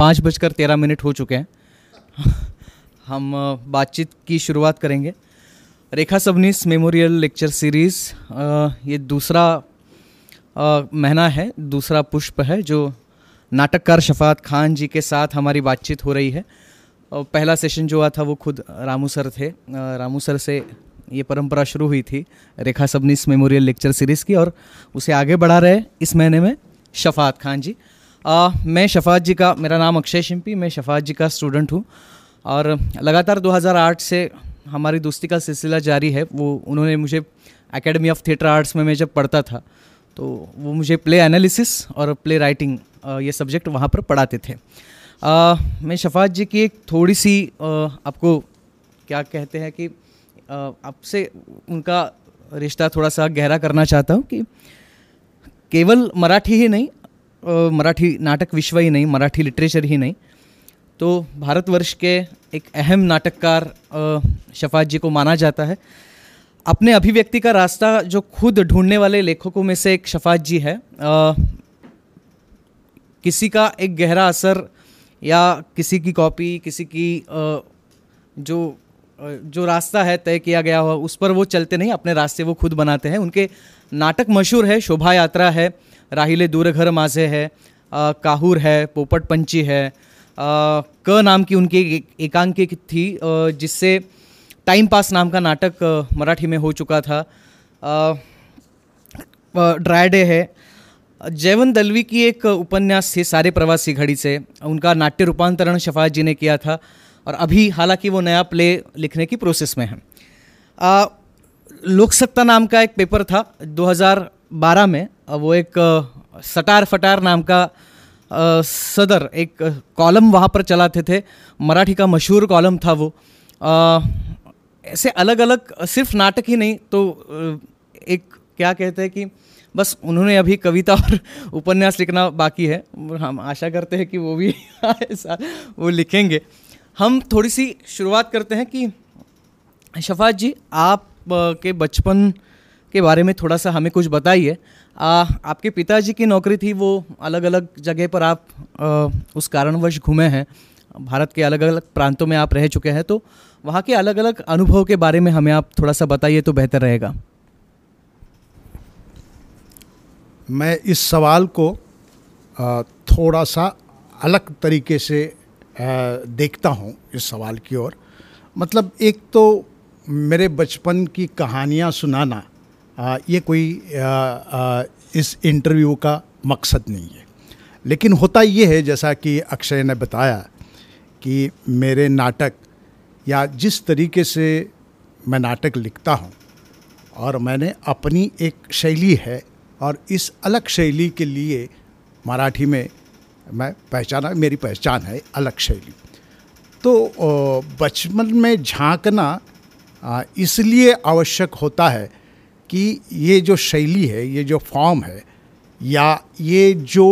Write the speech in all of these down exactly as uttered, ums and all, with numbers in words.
पाँच बजकर तेरह मिनट हो चुके हैं। हम बातचीत की शुरुआत करेंगे। Rekha Sabnis memorial lecture series ये दूसरा महीना है, दूसरा पुष्प है जो नाटककार शफात खान जी के साथ हमारी बातचीत हो रही है। पहला सेशन जो हुआ था वो खुद रामू सर थे। रामू सर से ये परंपरा शुरू हुई थी Rekha Sabnis memorial lecture series की और उसे आगे बढ़ा रहे इस महीने में शफात खान जी। आ, मैं शफात जी का, मेरा नाम अक्षय शिम्पी, मैं शफात जी का स्टूडेंट हूँ और लगातार दो हज़ार आठ से हमारी दोस्ती का सिलसिला जारी है। वो उन्होंने मुझे एकेडमी ऑफ थिएटर आर्ट्स में मैं जब पढ़ता था तो वो मुझे प्ले एनालिसिस और प्ले राइटिंग ये सब्जेक्ट वहाँ पर पढ़ाते थे। आ, मैं शफात जी की एक थोड़ी सी आ, आपको क्या कहते हैं कि आपसे उनका रिश्ता थोड़ा सा गहरा करना चाहता हूँ कि केवल मराठी ही नहीं, मराठी नाटक विश्व ही नहीं, मराठी लिटरेचर ही नहीं, तो भारतवर्ष के एक अहम नाटककार शफात जी को माना जाता है। अपने अभिव्यक्ति का रास्ता जो खुद ढूंढने वाले लेखकों में से एक शफात जी है। आ, किसी का एक गहरा असर या किसी की कॉपी, किसी की आ, जो जो रास्ता है तय किया गया हो उस पर वो चलते नहीं, अपने रास्ते वो खुद बनाते हैं। उनके नाटक मशहूर है, शोभा यात्रा है, राहिले दूरघर माझे है, आ, काहूर है, पोपट पंची है, आ, क नाम की उनकी एक, एकांकिका थी आ, जिससे टाइम पास नाम का नाटक आ, मराठी में हो चुका था, आ, ड्राई डे है, जयवंत दलवी की एक उपन्यास थी सारे प्रवासी घड़ी से, उनका नाट्य रूपांतरण शफात जी ने किया था और अभी हालांकि वो नया प्ले लिखने की प्रोसेस में है। लोकसत्ता नाम का एक पेपर था दो हज़ार बारह में, वो एक सटार फटार नाम का आ, सदर एक कॉलम वहाँ पर चलाते थे, मराठी का मशहूर कॉलम था वो। आ, ऐसे अलग अलग सिर्फ नाटक ही नहीं तो एक क्या कहते हैं कि बस उन्होंने अभी कविता और उपन्यास लिखना बाकी है। हम आशा करते हैं कि वो भी ऐसा वो लिखेंगे। हम थोड़ी सी शुरुआत करते हैं कि शफात जी आप के बचपन के बारे में थोड़ा सा हमें कुछ बताइए। आपके पिताजी की नौकरी थी, वो अलग अलग जगह पर आप आ, उस कारणवश घूमे हैं, भारत के अलग अलग प्रांतों में आप रह चुके हैं, तो वहाँ के अलग अलग अनुभव के बारे में हमें आप थोड़ा सा बताइए तो बेहतर रहेगा। मैं इस सवाल को आ, थोड़ा सा अलग तरीके से आ, देखता हूँ इस सवाल की ओर। मतलब एक तो मेरे बचपन की कहानियाँ सुनाना आ, ये कोई आ, आ, इस इंटरव्यू का मकसद नहीं है, लेकिन होता ये है जैसा कि अक्षय ने बताया कि मेरे नाटक या जिस तरीके से मैं नाटक लिखता हूँ और मैंने अपनी एक शैली है और इस अलग शैली के लिए मराठी में मैं पहचाना, मेरी पहचान है अलग शैली। तो बचपन में झांकना इसलिए आवश्यक होता है कि ये जो शैली है, ये जो फॉर्म है या ये जो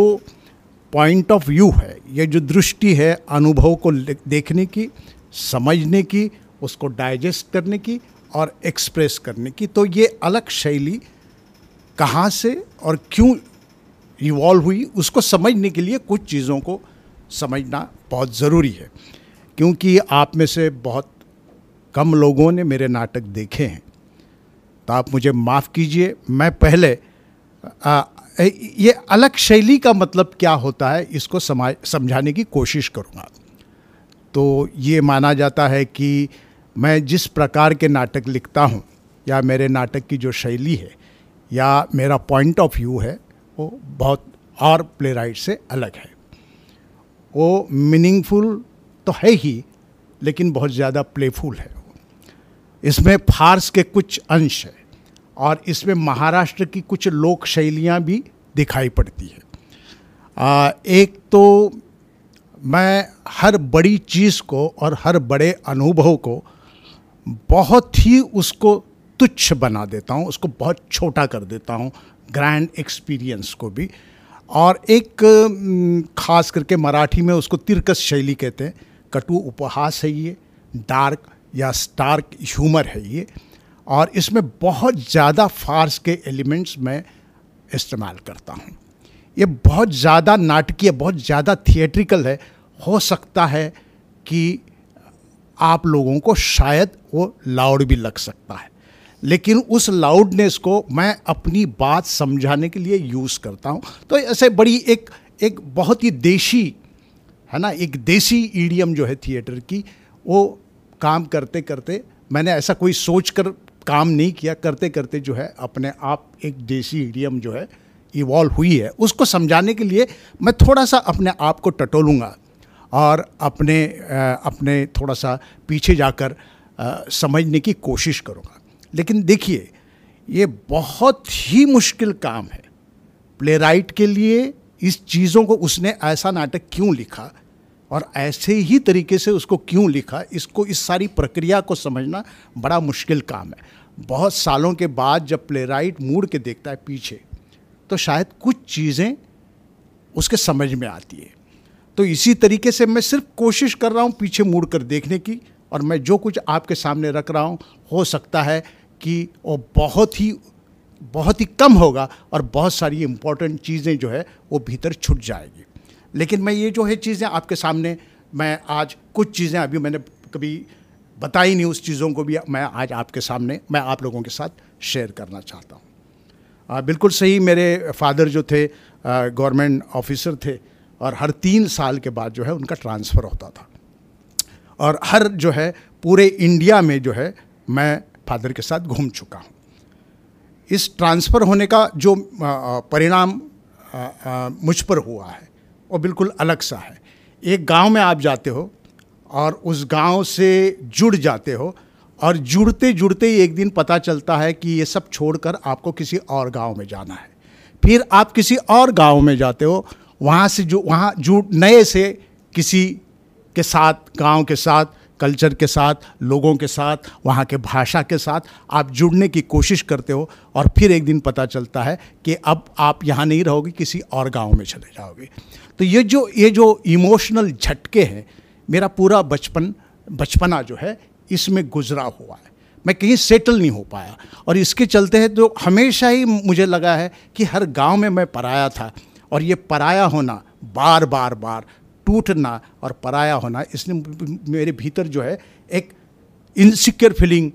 पॉइंट ऑफ व्यू है, ये जो दृष्टि है अनुभव को देखने की, समझने की, उसको डाइजेस्ट करने की और एक्सप्रेस करने की, तो ये अलग शैली कहाँ से और क्यों इवॉल्व हुई उसको समझने के लिए कुछ चीज़ों को समझना बहुत ज़रूरी है, क्योंकि आप में से बहुत कम लोगों ने मेरे नाटक देखे हैं। तो आप मुझे माफ़ कीजिए, मैं पहले आ, ये अलग शैली का मतलब क्या होता है इसको समाज समझाने की कोशिश करूँगा। तो ये माना जाता है कि मैं जिस प्रकार के नाटक लिखता हूँ या मेरे नाटक की जो शैली है या मेरा पॉइंट ऑफ व्यू है वो बहुत और प्ले राइट से अलग है। वो मीनिंगफुल तो है ही, लेकिन बहुत ज़्यादा प्लेफुल है। इसमें फार्स के कुछ अंश है और इसमें महाराष्ट्र की कुछ लोक शैलियाँ भी दिखाई पड़ती है। आ, एक तो मैं हर बड़ी चीज़ को और हर बड़े अनुभव को बहुत ही उसको तुच्छ बना देता हूँ, उसको बहुत छोटा कर देता हूँ, ग्रैंड एक्सपीरियंस को भी। और एक खास करके मराठी में उसको तिरकस शैली कहते हैं, कटु उपहास है ये, डार्क या स्टार्क ह्यूमर है ये, और इसमें बहुत ज़्यादा फार्स के एलिमेंट्स मैं इस्तेमाल करता हूँ। ये बहुत ज़्यादा नाटकीय, बहुत ज़्यादा थिएट्रिकल है, हो सकता है कि आप लोगों को शायद वो लाउड भी लग सकता है, लेकिन उस लाउडनेस को मैं अपनी बात समझाने के लिए यूज़ करता हूँ। तो ऐसे बड़ी एक एक बहुत ही देशी है ना, एक देसी ईडियम जो है थिएटर की, वो काम करते करते मैंने ऐसा कोई सोच कर काम नहीं किया, करते करते जो है अपने आप एक देसी ईडियम जो है इवॉल्व हुई है। उसको समझाने के लिए मैं थोड़ा सा अपने आप को टटोलूँगा और अपने अपने थोड़ा सा पीछे जाकर समझने की कोशिश करूँगा। लेकिन देखिए, ये बहुत ही मुश्किल काम है प्लेराइट के लिए, इस चीज़ों को उसने ऐसा नाटक क्यों लिखा और ऐसे ही तरीके से उसको क्यों लिखा, इसको इस सारी प्रक्रिया को समझना बड़ा मुश्किल काम है। बहुत सालों के बाद जब प्लेराइट मुड़ के देखता है पीछे, तो शायद कुछ चीज़ें उसके समझ में आती है। तो इसी तरीके से मैं सिर्फ कोशिश कर रहा हूँ पीछे मुड़ कर देखने की, और मैं जो कुछ आपके सामने रख रहा हूँ हो सकता है कि वो बहुत ही बहुत ही कम होगा और बहुत सारी इम्पोर्टेंट चीज़ें जो है वो भीतर छूट जाएगी। लेकिन मैं ये जो है चीज़ें आपके सामने, मैं आज कुछ चीज़ें अभी मैंने कभी बताई नहीं, उस चीज़ों को भी मैं आज आपके सामने, मैं आप लोगों के साथ शेयर करना चाहता हूँ। बिल्कुल सही, मेरे फादर जो थे गवर्नमेंट ऑफिसर थे और हर तीन साल के बाद जो है उनका ट्रांसफ़र होता था, और हर जो है पूरे इंडिया में जो है मैं फादर के साथ घूम चुका हूँ। इस ट्रांसफ़र होने का जो परिणाम मुझ पर हुआ है वो बिल्कुल अलग सा है। एक गांव में आप जाते हो और उस गांव से जुड़ जाते हो, और जुड़ते जुड़ते ही एक दिन पता चलता है कि ये सब छोड़कर आपको किसी और गांव में जाना है। फिर आप किसी और गांव में जाते हो, वहाँ से जो वहाँ जुड़ नए से किसी के साथ, गांव के साथ, कल्चर के साथ, लोगों के साथ, वहाँ के भाषा के साथ आप जुड़ने की कोशिश करते हो, और फिर एक दिन पता चलता है कि अब आप यहाँ नहीं रहोगे, किसी और गांव में चले जाओगे। तो ये जो ये जो इमोशनल झटके हैं, मेरा पूरा बचपन बचपना जो है इसमें गुजरा हुआ है। मैं कहीं सेटल नहीं हो पाया, और इसके चलते हैं तो हमेशा ही मुझे लगा है कि हर गाँव में मैं पराया था, और ये पराया होना, बार बार बार टूटना और पराया होना, इसने मेरे भीतर जो है एक इनसिक्योर फीलिंग,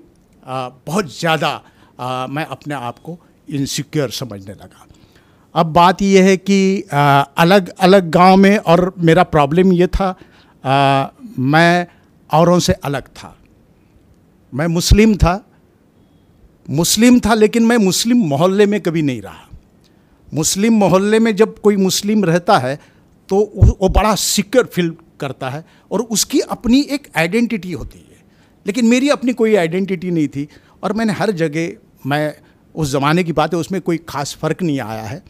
बहुत ज़्यादा मैं अपने आप को इनसिक्योर समझने लगा। अब बात यह है कि आ, अलग अलग गांव में, और मेरा प्रॉब्लम ये था आ, मैं औरों से अलग था। मैं मुस्लिम था मुस्लिम था लेकिन मैं मुस्लिम मोहल्ले में कभी नहीं रहा। मुस्लिम मोहल्ले में जब कोई मुस्लिम रहता है तो वो बड़ा सिक्योर फील करता है, और उसकी अपनी एक आइडेंटिटी होती है, लेकिन मेरी अपनी कोई आइडेंटिटी नहीं थी। और मैंने हर जगह, मैं उस ज़माने की बात है, उसमें कोई ख़ास फ़र्क नहीं आया है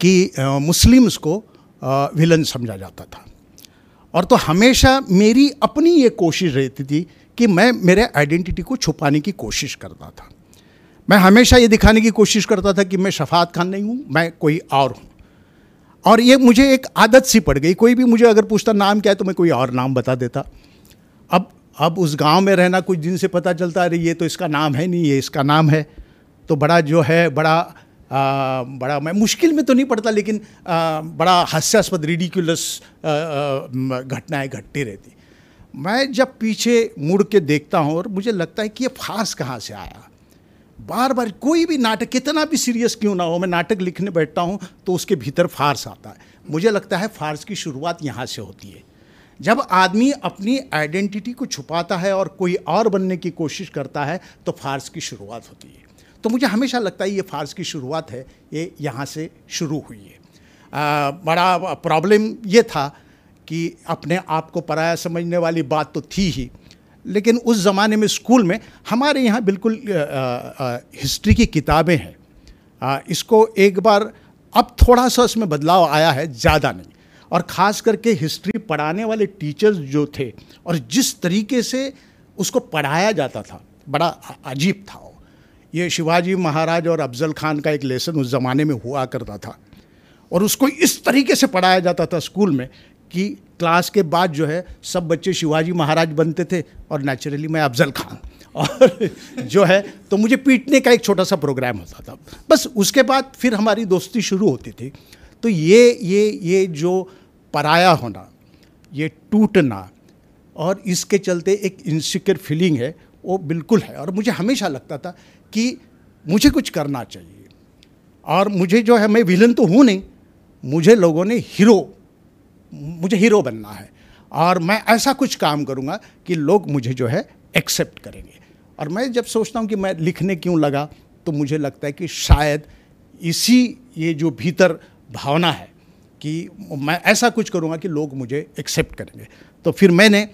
कि मुस्लिम्स को विलन समझा जाता था। और तो हमेशा मेरी अपनी ये कोशिश रहती थी कि मैं मेरे आइडेंटिटी को छुपाने की कोशिश करता था। मैं हमेशा ये दिखाने की कोशिश करता था कि मैं शफात खान नहीं हूँ, मैं कोई और हूँ। और ये मुझे एक आदत सी पड़ गई, कोई भी मुझे अगर पूछता नाम क्या है तो मैं कोई और नाम बता देता। अब अब उस गांव में रहना, कुछ दिन से पता चलता अरे ये तो इसका नाम है नहीं, ये इसका नाम है, तो बड़ा जो है बड़ा आ, बड़ा मैं मुश्किल में तो नहीं पड़ता, लेकिन आ, बड़ा हास्यास्पद, रिडिक्यूलस घटनाएँ घटती रहती। मैं जब पीछे मुड़ के देखता हूँ और मुझे लगता है कि ये फांस कहाँ से आया। बार बार कोई भी नाटक कितना भी सीरियस क्यों ना हो, मैं नाटक लिखने बैठता हूँ तो उसके भीतर फार्स आता है। मुझे लगता है फार्स की शुरुआत यहाँ से होती है। जब आदमी अपनी आइडेंटिटी को छुपाता है और कोई और बनने की कोशिश करता है तो फार्स की शुरुआत होती है। तो मुझे हमेशा लगता है ये फार्स की शुरुआत है, ये यहाँ से शुरू हुई है। आ, बड़ा प्रॉब्लम ये था कि अपने आप को पराया समझने वाली बात तो थी ही, लेकिन उस ज़माने में स्कूल में हमारे यहाँ बिल्कुल आ, आ, हिस्ट्री की किताबें हैं। आ, इसको एक बार, अब थोड़ा सा इसमें बदलाव आया है, ज़्यादा नहीं। और ख़ास करके हिस्ट्री पढ़ाने वाले टीचर्स जो थे और जिस तरीके से उसको पढ़ाया जाता था, बड़ा अजीब था। ये शिवाजी महाराज और अफजल खान का एक लेसन उस ज़माने में हुआ करता था, और उसको इस तरीके से पढ़ाया जाता था स्कूल में कि क्लास के बाद जो है सब बच्चे शिवाजी महाराज बनते थे और नेचुरली मैं अफजल खान, और जो है तो मुझे पीटने का एक छोटा सा प्रोग्राम होता था बस। उसके बाद फिर हमारी दोस्ती शुरू होती थी। तो ये ये ये जो पराया होना, ये टूटना और इसके चलते एक इनसिक्योर फीलिंग है वो बिल्कुल है। और मुझे हमेशा लगता था कि मुझे कुछ करना चाहिए और मुझे जो है, मैं विलन तो हूँ नहीं, मुझे लोगों ने हीरो, मुझे हीरो बनना है और मैं ऐसा कुछ काम करूँगा कि लोग मुझे जो है एक्सेप्ट करेंगे। और मैं जब सोचता हूँ कि मैं लिखने क्यों लगा तो मुझे लगता है कि शायद इसी ये जो भीतर भावना है कि मैं ऐसा कुछ करूँगा कि लोग मुझे एक्सेप्ट करेंगे, तो फिर मैंने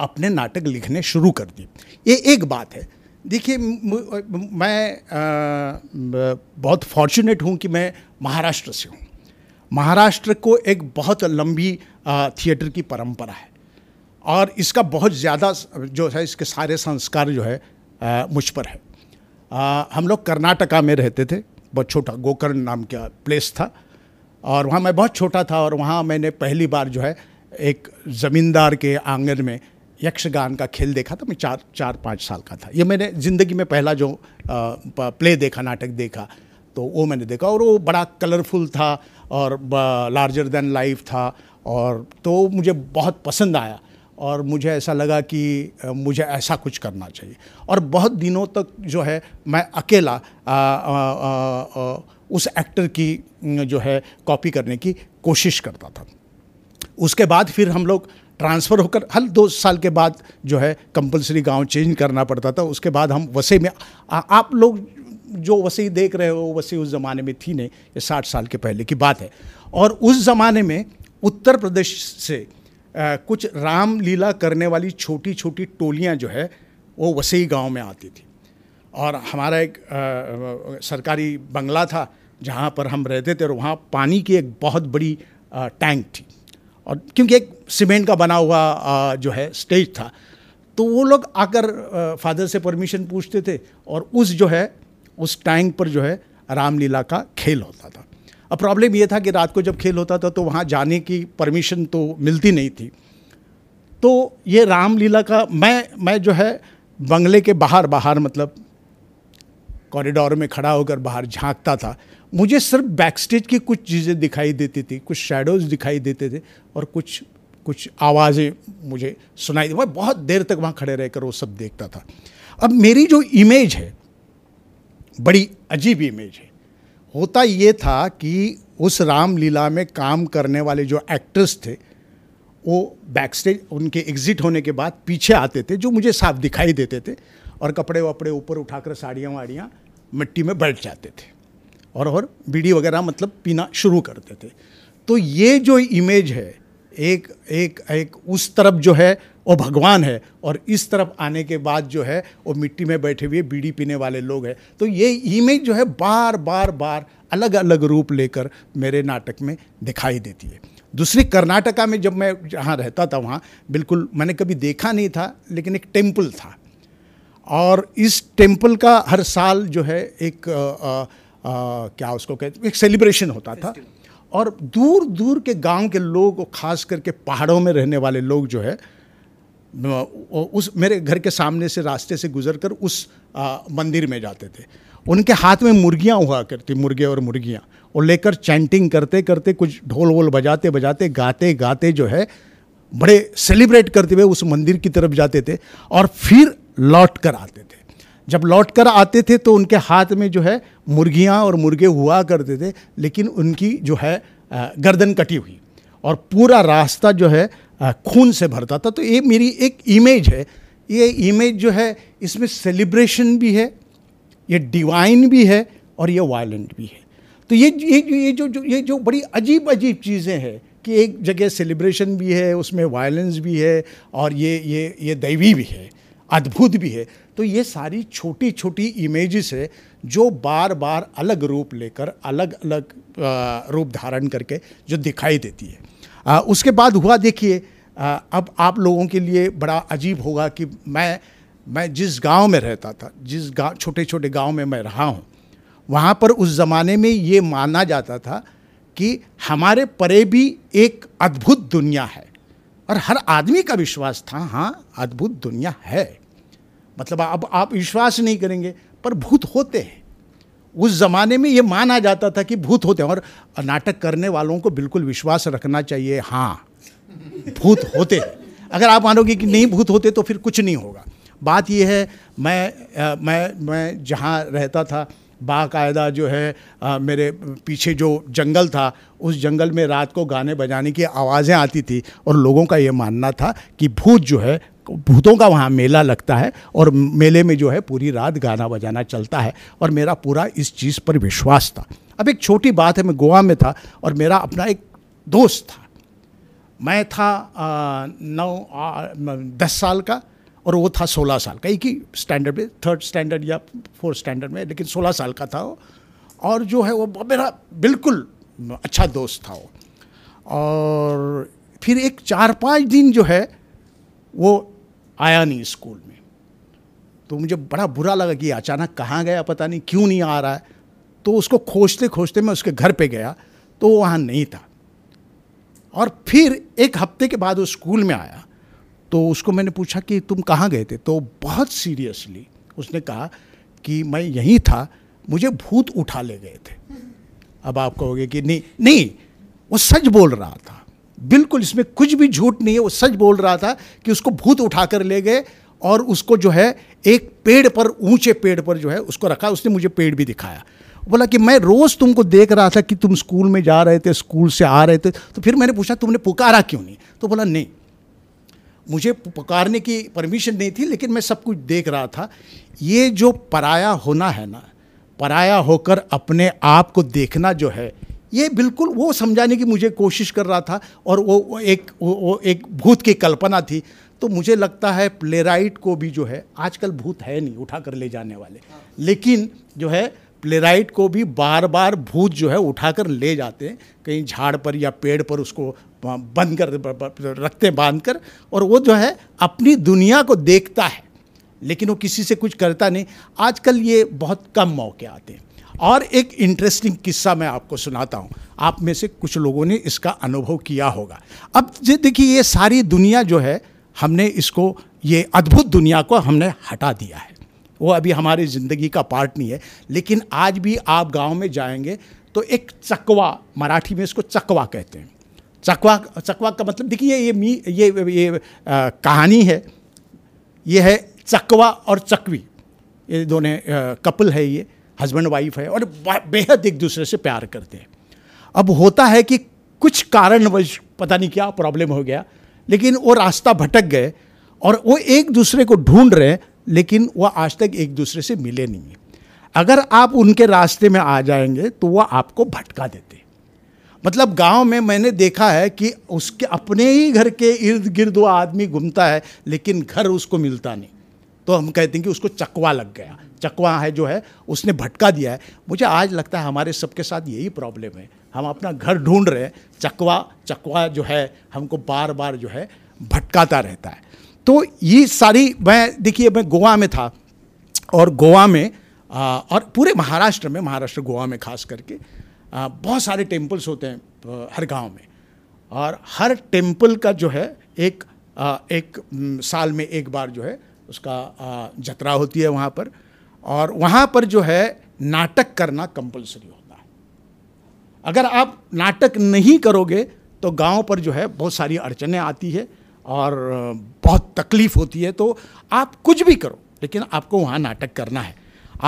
अपने नाटक लिखने शुरू कर दिए। ये एक बात है। देखिए, मैं आ, बहुत फॉर्चुनेट हूँ कि मैं महाराष्ट्र से हूँ। महाराष्ट्र को एक बहुत लंबी थिएटर की परंपरा है और इसका बहुत ज़्यादा जो है, इसके सारे संस्कार जो है आ, मुझ पर है। आ, हम लोग कर्नाटका में रहते थे, बहुत छोटा गोकर्ण नाम का प्लेस था और वहाँ मैं बहुत छोटा था और वहाँ मैंने पहली बार जो है एक ज़मींदार के आंगन में यक्षगान का खेल देखा था। मैं चार चार पाँच साल का था। ये मैंने ज़िंदगी में पहला जो आ, प्ले देखा, नाटक देखा, तो वो मैंने देखा और वो बड़ा कलरफुल था और लार्जर देन लाइफ था और तो मुझे बहुत पसंद आया और मुझे ऐसा लगा कि मुझे ऐसा कुछ करना चाहिए। और बहुत दिनों तक जो है मैं अकेला आ, आ, आ, आ, उस एक्टर की जो है कॉपी करने की कोशिश करता था। उसके बाद फिर हम लोग ट्रांसफ़र होकर हर दो साल के बाद जो है कंपलसरी गांव चेंज करना पड़ता था। उसके बाद हम वसई में आ, आप लोग जो वसई देख रहे हो, वसई उस ज़माने में थी नहीं, ये साठ साल के पहले की बात है। और उस ज़माने में उत्तर प्रदेश से आ, कुछ रामलीला करने वाली छोटी छोटी टोलियां जो है वो वसई गांव में आती थी और हमारा एक आ, सरकारी बंगला था जहां पर हम रहते थे और वहां पानी की एक बहुत बड़ी आ, टैंक थी और क्योंकि एक सीमेंट का बना हुआ आ, जो है स्टेज था, तो वो लोग आकर फादर से परमिशन पूछते थे और उस जो है उस टैंक पर जो है रामलीला का खेल होता था। अब प्रॉब्लम ये था कि रात को जब खेल होता था तो वहाँ जाने की परमिशन तो मिलती नहीं थी, तो ये रामलीला का मैं मैं जो है बंगले के बाहर बाहर मतलब कॉरिडोर में खड़ा होकर बाहर झांकता था। मुझे सिर्फ बैक स्टेज की कुछ चीज़ें दिखाई देती थी, कुछ शैडोज़ दिखाई देते थे और कुछ कुछ आवाज़ें मुझे सुनाई दी। मैं बहुत देर तक वहाँ खड़े रहकर वो सब देखता था। अब मेरी जो इमेज है बड़ी अजीब इमेज है। होता ये था कि उस रामलीला में काम करने वाले जो एक्टर्स थे वो बैकस्टेज उनके एग्जिट होने के बाद पीछे आते थे, जो मुझे साफ दिखाई देते थे, और कपड़े वपड़े ऊपर उठाकर साड़ियाँ वाड़ियाँ मिट्टी में बैठ जाते थे और और बीड़ी वगैरह मतलब पीना शुरू करते थे। तो ये जो इमेज है एक एक एक उस तरफ जो है वो भगवान है और इस तरफ आने के बाद जो है वो मिट्टी में बैठे हुए बीड़ी पीने वाले लोग हैं। तो ये इमेज जो है बार बार बार अलग अलग रूप लेकर मेरे नाटक में दिखाई देती है। दूसरी, कर्नाटका में जब मैं जहाँ रहता था वहाँ बिल्कुल मैंने कभी देखा नहीं था, लेकिन एक टेम्पल था और इस टेम्पल का हर साल जो है एक आ, आ, आ, क्या उसको कहते, एक सेलिब्रेशन होता था और दूर दूर के गांव के लोग, खास करके पहाड़ों में रहने वाले लोग जो है उस मेरे घर के सामने से रास्ते से गुजरकर उस आ, मंदिर में जाते थे। उनके हाथ में मुर्गियां हुआ करती, मुर्गे और मुर्गियां, और लेकर चैंटिंग करते करते कुछ ढोल वोल बजाते बजाते गाते गाते जो है बड़े सेलिब्रेट करते हुए उस मंदिर की तरफ जाते थे और फिर लौट कर आते थे। जब लौट कर आते थे तो उनके हाथ में जो है मुर्गियाँ और मुर्गे हुआ करते थे, लेकिन उनकी जो है गर्दन कटी हुई और पूरा रास्ता जो है खून से भरता था। तो ये मेरी एक इमेज है। ये इमेज जो है इसमें सेलिब्रेशन भी है, ये डिवाइन भी है और ये वायलेंट भी है। तो ये ये ये जो जो ये जो बड़ी अजीब अजीब चीज़ें हैं कि एक जगह सेलिब्रेशन भी है, उसमें वायलेंस भी है और ये ये ये दैवी भी है, अद्भुत भी है। तो ये सारी छोटी छोटी इमेजेस है जो बार बार अलग रूप लेकर अलग अलग रूप धारण करके जो दिखाई देती है। आ, उसके बाद हुआ, देखिए अब आप लोगों के लिए बड़ा अजीब होगा कि मैं मैं जिस गांव में रहता था, जिस गांव छोटे छोटे गांव में मैं रहा हूँ, वहाँ पर उस ज़माने में ये माना जाता था कि हमारे परे भी एक अद्भुत दुनिया है और हर आदमी का विश्वास था, हाँ अद्भुत दुनिया है। मतलब अब आप विश्वास नहीं करेंगे पर भूत होते हैं। उस ज़माने में ये माना जाता था कि भूत होते हैं और नाटक करने वालों को बिल्कुल विश्वास रखना चाहिए, हाँ भूत होते। अगर आप मानोगे कि नहीं भूत होते तो फिर कुछ नहीं होगा। बात यह है, मैं आ, मैं मैं जहाँ रहता था बाकायदा जो है आ, मेरे पीछे जो जंगल था उस जंगल में रात को गाने बजाने की आवाज़ें आती थी और लोगों का ये मानना था कि भूत जो है, भूतों का वहाँ मेला लगता है और मेले में जो है पूरी रात गाना बजाना चलता है और मेरा पूरा इस चीज़ पर विश्वास था। अब एक छोटी बात है, मैं गोवा में था और मेरा अपना एक दोस्त था, मैं था नौ दस साल का और वो था सोलह साल का, एक ही स्टैंडर्ड में, थर्ड स्टैंडर्ड या फोर्थ स्टैंडर्ड में, लेकिन सोलह साल का था वो। और जो है वो मेरा बिल्कुल अच्छा दोस्त था वो। और फिर एक चार पाँच दिन जो है वो आया नहीं स्कूल में, तो मुझे बड़ा बुरा लगा कि अचानक कहाँ गया, पता नहीं क्यों नहीं आ रहा है। तो उसको खोजते खोजते मैं उसके घर पे गया तो वो वहाँ नहीं था। और फिर एक हफ्ते के बाद वो स्कूल में आया तो उसको मैंने पूछा कि तुम कहाँ गए थे, तो बहुत सीरियसली उसने कहा कि मैं यहीं था, मुझे भूत उठा ले गए थे। अब आप कहोगे कि नहीं नहीं, वो सच बोल रहा था, बिल्कुल इसमें कुछ भी झूठ नहीं है, वो सच बोल रहा था कि उसको भूत उठा कर ले गए और उसको जो है एक पेड़ पर, ऊंचे पेड़ पर जो है उसको रखा। उसने मुझे पेड़ भी दिखाया, बोला कि मैं रोज़ तुमको देख रहा था कि तुम स्कूल में जा रहे थे, स्कूल से आ रहे थे, तो फिर मैंने पूछा तुमने पुकारा क्यों नहीं, तो बोला नहीं मुझे पुकारने की परमिशन नहीं थी, लेकिन मैं सब कुछ देख रहा था। ये जो पराया होना है ना, पराया होकर अपने आप को देखना जो है, ये बिल्कुल वो समझाने की मुझे कोशिश कर रहा था और वो एक वो एक भूत की कल्पना थी। तो मुझे लगता है प्लेराइट को भी जो है, आजकल भूत है नहीं उठा कर ले जाने वाले, लेकिन जो है प्लेराइट को भी बार बार भूत जो है उठा कर ले जाते हैं, कहीं झाड़ पर या पेड़ पर उसको बंद कर रखते, बांध कर, और वो जो है अपनी दुनिया को देखता है लेकिन वो किसी से कुछ करता नहीं। आजकल ये बहुत कम मौके आते हैं। और एक इंटरेस्टिंग किस्सा मैं आपको सुनाता हूँ, आप में से कुछ लोगों ने इसका अनुभव किया होगा। अब ये देखिए, ये सारी दुनिया जो है हमने इसको, ये अद्भुत दुनिया को हमने हटा दिया है, वो अभी हमारी ज़िंदगी का पार्ट नहीं है। लेकिन आज भी आप गांव में जाएंगे तो एक चकवा, मराठी में इसको चकवा कहते हैं, चकवा, चकवा का मतलब देखिए ये मी ये ये आ, कहानी है, ये है चकवा और चकवी, ये दोनों कपल है, ये हस्बैंड वाइफ है और बेहद एक दूसरे से प्यार करते हैं। अब होता है कि कुछ कारणवश पता नहीं क्या प्रॉब्लम हो गया, लेकिन वो रास्ता भटक गए और वो एक दूसरे को ढूंढ रहे हैं, लेकिन वह आज तक एक दूसरे से मिले नहीं है। अगर आप उनके रास्ते में आ जाएंगे तो वह आपको भटका देते। मतलब गांव में मैंने देखा है कि उसके अपने ही घर के इर्द गिर्द वो आदमी घूमता है लेकिन घर उसको मिलता नहीं, तो हम कहते हैं कि उसको चकवा लग गया, चकवा है जो है उसने भटका दिया है। मुझे आज लगता है हमारे सबके साथ यही प्रॉब्लम है, हम अपना घर ढूंढ रहे हैं, चकवा चकवा जो है हमको बार बार जो है भटकाता रहता है। तो ये सारी, मैं देखिए मैं गोवा में था और गोवा में आ, और पूरे महाराष्ट्र में, महाराष्ट्र गोवा में खास करके आ, बहुत सारे टेम्पल्स होते हैं हर गांव में, और हर टेम्पल का जो है एक आ, एक साल में एक बार जो है उसका जत्रा होती है वहाँ पर, और वहाँ पर जो है नाटक करना कंपलसरी होता है। अगर आप नाटक नहीं करोगे तो गांव पर जो है बहुत सारी अड़चनें आती है और बहुत तकलीफ़ होती है। तो आप कुछ भी करो लेकिन आपको वहाँ नाटक करना है।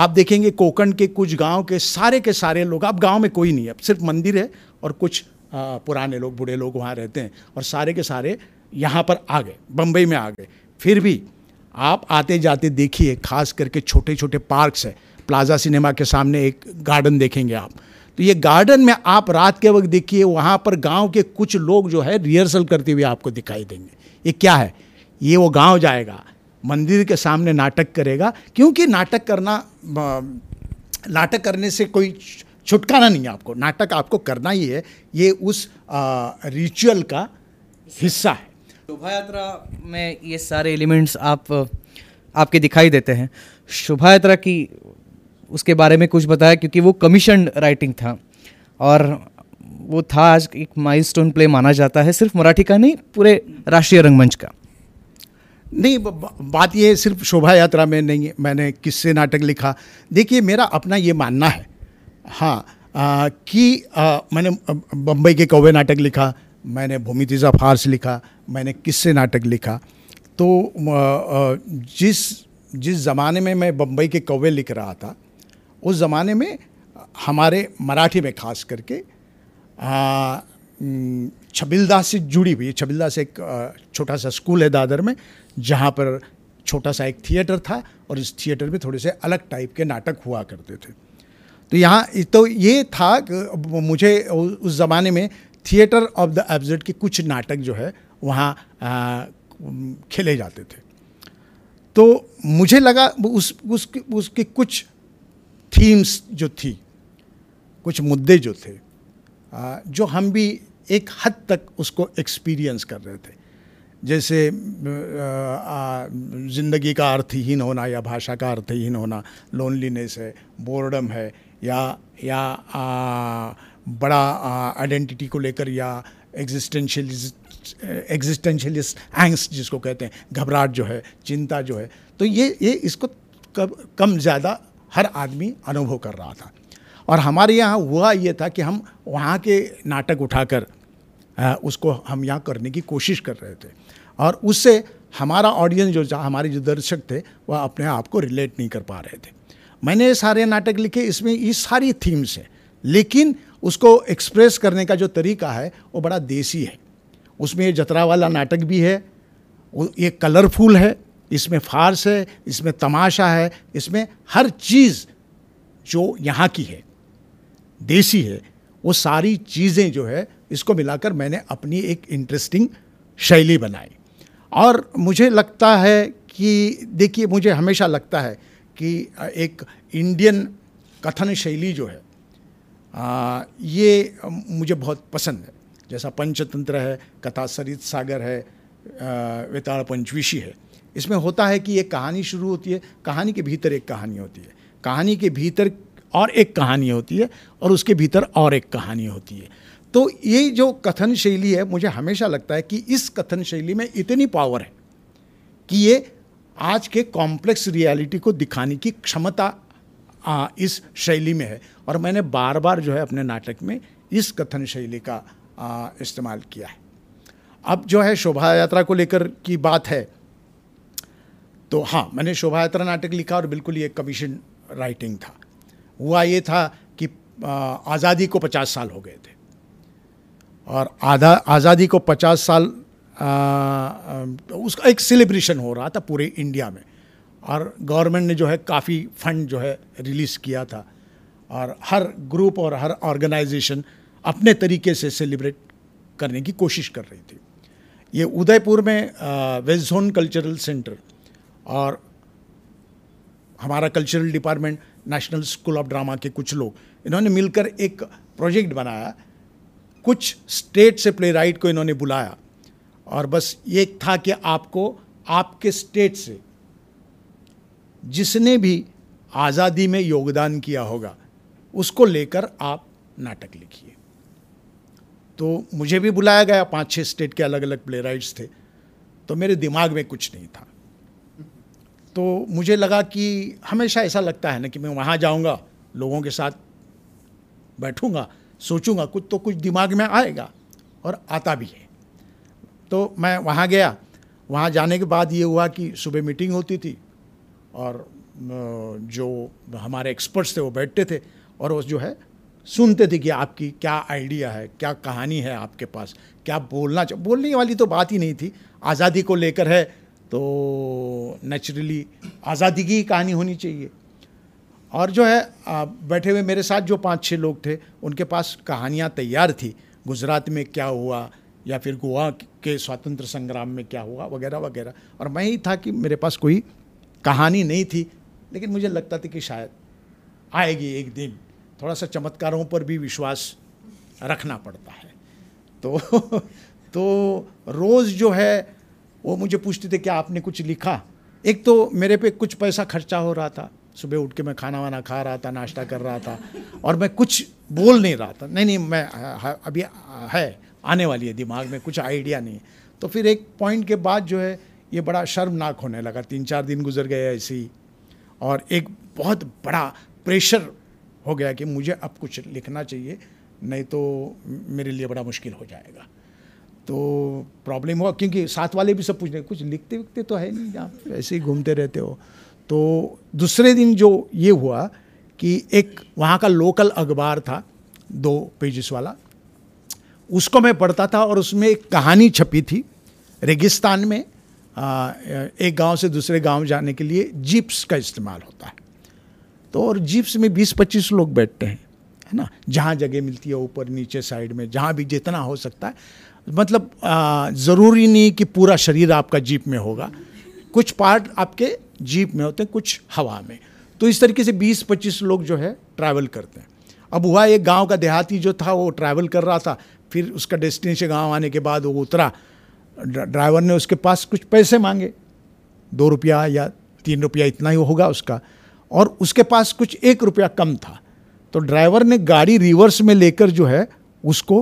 आप देखेंगे कोकण के कुछ गांव के सारे के सारे लोग, अब गांव में कोई नहीं है, अब सिर्फ मंदिर है और कुछ आ, पुराने लोग, बूढ़े लोग वहाँ रहते हैं, और सारे के सारे यहाँ पर आ गए, बम्बई में आ गए। फिर भी आप आते जाते देखिए, खास करके छोटे छोटे पार्क्स हैं, प्लाजा सिनेमा के सामने एक गार्डन देखेंगे आप, तो ये गार्डन में आप रात के वक्त देखिए, वहाँ पर गाँव के कुछ लोग जो है रिहर्सल करते हुए आपको दिखाई देंगे। ये क्या है? ये वो गांव जाएगा, मंदिर के सामने नाटक करेगा, क्योंकि नाटक करना, नाटक करने से कोई छुटकारा नहीं है आपको, नाटक आपको करना ही है, ये उस रिचुअल का हिस्सा है। शोभा यात्रा में ये सारे एलिमेंट्स आप आपके दिखाई देते हैं। शोभा यात्रा की उसके बारे में कुछ बताया, क्योंकि वो कमीशन्ड राइटिंग था और वो था आज एक माइलस्टोन प्ले माना जाता है, सिर्फ मराठी का नहीं, पूरे राष्ट्रीय रंगमंच का। नहीं, बात ये सिर्फ शोभा यात्रा में नहीं, मैंने किससे नाटक लिखा, देखिए मेरा अपना ये मानना है हाँ आ, कि आ, मैंने बम्बई के कौवे नाटक लिखा, मैंने भूमितिजा फार्स लिखा, मैंने किस्से नाटक लिखा। तो जिस जिस ज़माने में मैं बम्बई के कव्वे लिख रहा था, उस ज़माने में हमारे मराठी में खास करके छबिलदास से जुड़ी हुई, छबिलदास एक छोटा सा स्कूल है दादर में, जहाँ पर छोटा सा एक थिएटर था और इस थिएटर में थोड़े से अलग टाइप के नाटक हुआ करते थे। तो यहाँ तो ये था कि मुझे उस ज़माने में थिएटर ऑफ द एब्सर्ड के कुछ नाटक जो है वहाँ खेले जाते थे। तो मुझे लगा उस उसके उसके कुछ थीम्स जो थी, कुछ मुद्दे जो थे, जो हम भी एक हद तक उसको एक्सपीरियंस कर रहे थे, जैसे ज़िंदगी का अर्थहीन होना या भाषा का अर्थहीन होना, लोनलीनेस है, बोर्डम है, या या आ, बड़ा आइडेंटिटी को लेकर या एग्जिस्टेंशियलिस्ट एग्जिस्टेंशियलिस्ट एंग्स्ट जिसको कहते हैं, घबराहट जो है, चिंता जो है। तो ये ये इसको कम ज़्यादा हर आदमी अनुभव कर रहा था। और हमारे यहाँ हुआ ये था कि हम वहाँ के नाटक उठाकर उसको हम यहाँ करने की कोशिश कर रहे थे, और उससे हमारा ऑडियंस जो हमारे जो दर्शक थे वह अपने आप को रिलेट नहीं कर पा रहे थे। मैंने सारे नाटक लिखे, इसमें ये सारी थीम्स हैं, लेकिन उसको एक्सप्रेस करने का जो तरीका है वो बड़ा देसी है। उसमें ये जतरा वाला नाटक भी है, ये कलरफुल है, इसमें फार्स है, इसमें तमाशा है, इसमें हर चीज़ जो यहाँ की है, देसी है, वो सारी चीज़ें जो है इसको मिलाकर मैंने अपनी एक इंटरेस्टिंग शैली बनाई। और मुझे लगता है कि देखिए, मुझे हमेशा लगता है कि एक इंडियन कथन शैली जो है आ, ये मुझे बहुत पसंद है। जैसा पंचतंत्र है, कथा सरित सागर है, वेताल पंचविशी है, इसमें होता है कि एक कहानी शुरू होती है, कहानी के भीतर एक कहानी होती है, कहानी के भीतर और एक कहानी होती है, और उसके भीतर और एक कहानी होती है। तो ये जो कथन शैली है, मुझे हमेशा लगता है कि इस कथन शैली में इतनी पावर है कि ये आज के कॉम्प्लेक्स रियलिटी को दिखाने की क्षमता आ, इस शैली में है। और मैंने बार बार जो है अपने नाटक में इस कथन शैली का आ, इस्तेमाल किया है। अब जो है शोभा यात्रा को लेकर की बात है, तो हाँ, मैंने शोभा यात्रा नाटक लिखा और बिल्कुल ये कमीशन राइटिंग था। हुआ ये था कि आज़ादी को पचास साल हो गए थे, और आधा आज़ादी को पचास साल आ, उसका एक सेलिब्रेशन हो रहा था पूरे इंडिया में, और गवर्नमेंट ने जो है काफ़ी फंड जो है रिलीज़ किया था, और हर ग्रुप और हर ऑर्गेनाइजेशन अपने तरीके से सेलिब्रेट करने की कोशिश कर रही थी। ये उदयपुर में वेस्ट जोन कल्चरल सेंटर और हमारा cultural department, national school of drama के कुछ लोग, इन्होंने मिलकर एक प्रोजेक्ट बनाया। कुछ स्टेट से प्लेराइट को इन्होंने बुलाया, और बस ये था कि आपको आपके स्टेट से जिसने भी आज़ादी में योगदान किया होगा उसको लेकर आप नाटक लिखिए। तो मुझे भी बुलाया गया, पाँच छः स्टेट के अलग अलग प्लेराइट्स थे। तो मेरे दिमाग में कुछ नहीं था, तो मुझे लगा कि हमेशा ऐसा लगता है ना कि मैं वहाँ जाऊँगा, लोगों के साथ बैठूँगा, सोचूँगा, कुछ तो कुछ दिमाग में आएगा, और आता भी है। तो मैं वहाँ गया। वहाँ जाने के बाद ये हुआ कि सुबह मीटिंग होती थी, और जो हमारे एक्सपर्ट्स थे वो बैठते थे और वो जो है सुनते थे कि आपकी क्या आइडिया है, क्या कहानी है आपके पास, क्या बोलना चाहिए। बोलने वाली तो बात ही नहीं थी, आज़ादी को लेकर है तो नेचुरली आज़ादी की कहानी होनी चाहिए। और जो है बैठे हुए मेरे साथ जो पाँच छः लोग थे, उनके पास कहानियाँ तैयार थी, गुजरात में क्या हुआ या फिर गोवा के स्वतंत्र संग्राम में क्या हुआ वगैरह वगैरह। और मैं ही था कि मेरे पास कोई कहानी नहीं थी, लेकिन मुझे लगता था कि शायद आएगी एक दिन। थोड़ा सा चमत्कारों पर भी विश्वास रखना पड़ता है। तो तो रोज़ जो है वो मुझे पूछते थे कि आपने कुछ लिखा। एक तो मेरे पे कुछ पैसा खर्चा हो रहा था, सुबह उठ के मैं खाना वाना खा रहा था, नाश्ता कर रहा था, और मैं कुछ बोल नहीं रहा था। नहीं नहीं मैं अभी है, आने वाली है, दिमाग में कुछ आइडिया नहीं। तो फिर एक पॉइंट के बाद जो है ये बड़ा शर्मनाक होने लगा। तीन चार दिन गुजर गए ऐसे ही, और एक बहुत बड़ा प्रेशर हो गया कि मुझे अब कुछ लिखना चाहिए, नहीं तो मेरे लिए बड़ा मुश्किल हो जाएगा। तो प्रॉब्लम हुआ क्योंकि साथ वाले भी सब पूछ रहे कुछ लिखते विखते तो है नहीं, आप ऐसे ही घूमते रहते हो। तो दूसरे दिन जो ये हुआ कि एक वहाँ का लोकल अखबार था दो पेजेस वाला, उसको मैं पढ़ता था और उसमें एक कहानी छपी थी रेगिस्तान में आ, एक गांव से दूसरे गांव जाने के लिए जीप्स का इस्तेमाल होता है। तो और जीप्स में बीस पच्चीस लोग बैठते हैं है ना, जहाँ जगह मिलती है ऊपर नीचे साइड में जहाँ भी जितना हो सकता है, मतलब ज़रूरी नहीं कि पूरा शरीर आपका जीप में होगा, कुछ पार्ट आपके जीप में होते हैं कुछ हवा में। तो इस तरीके से बीस पच्चीस लोग जो है ट्रैवल करते हैं। अब हुआ एक गांव का देहाती जो था वो ट्रैवल कर रहा था, फिर उसका डेस्टिनेशन गांव आने के बाद वो उतरा, ड्राइवर ने उसके पास कुछ पैसे मांगे, दो रुपया या तीन रुपया इतना ही होगा उसका, और उसके पास कुछ एक रुपया कम था। तो ड्राइवर ने गाड़ी रिवर्स में लेकर जो है उसको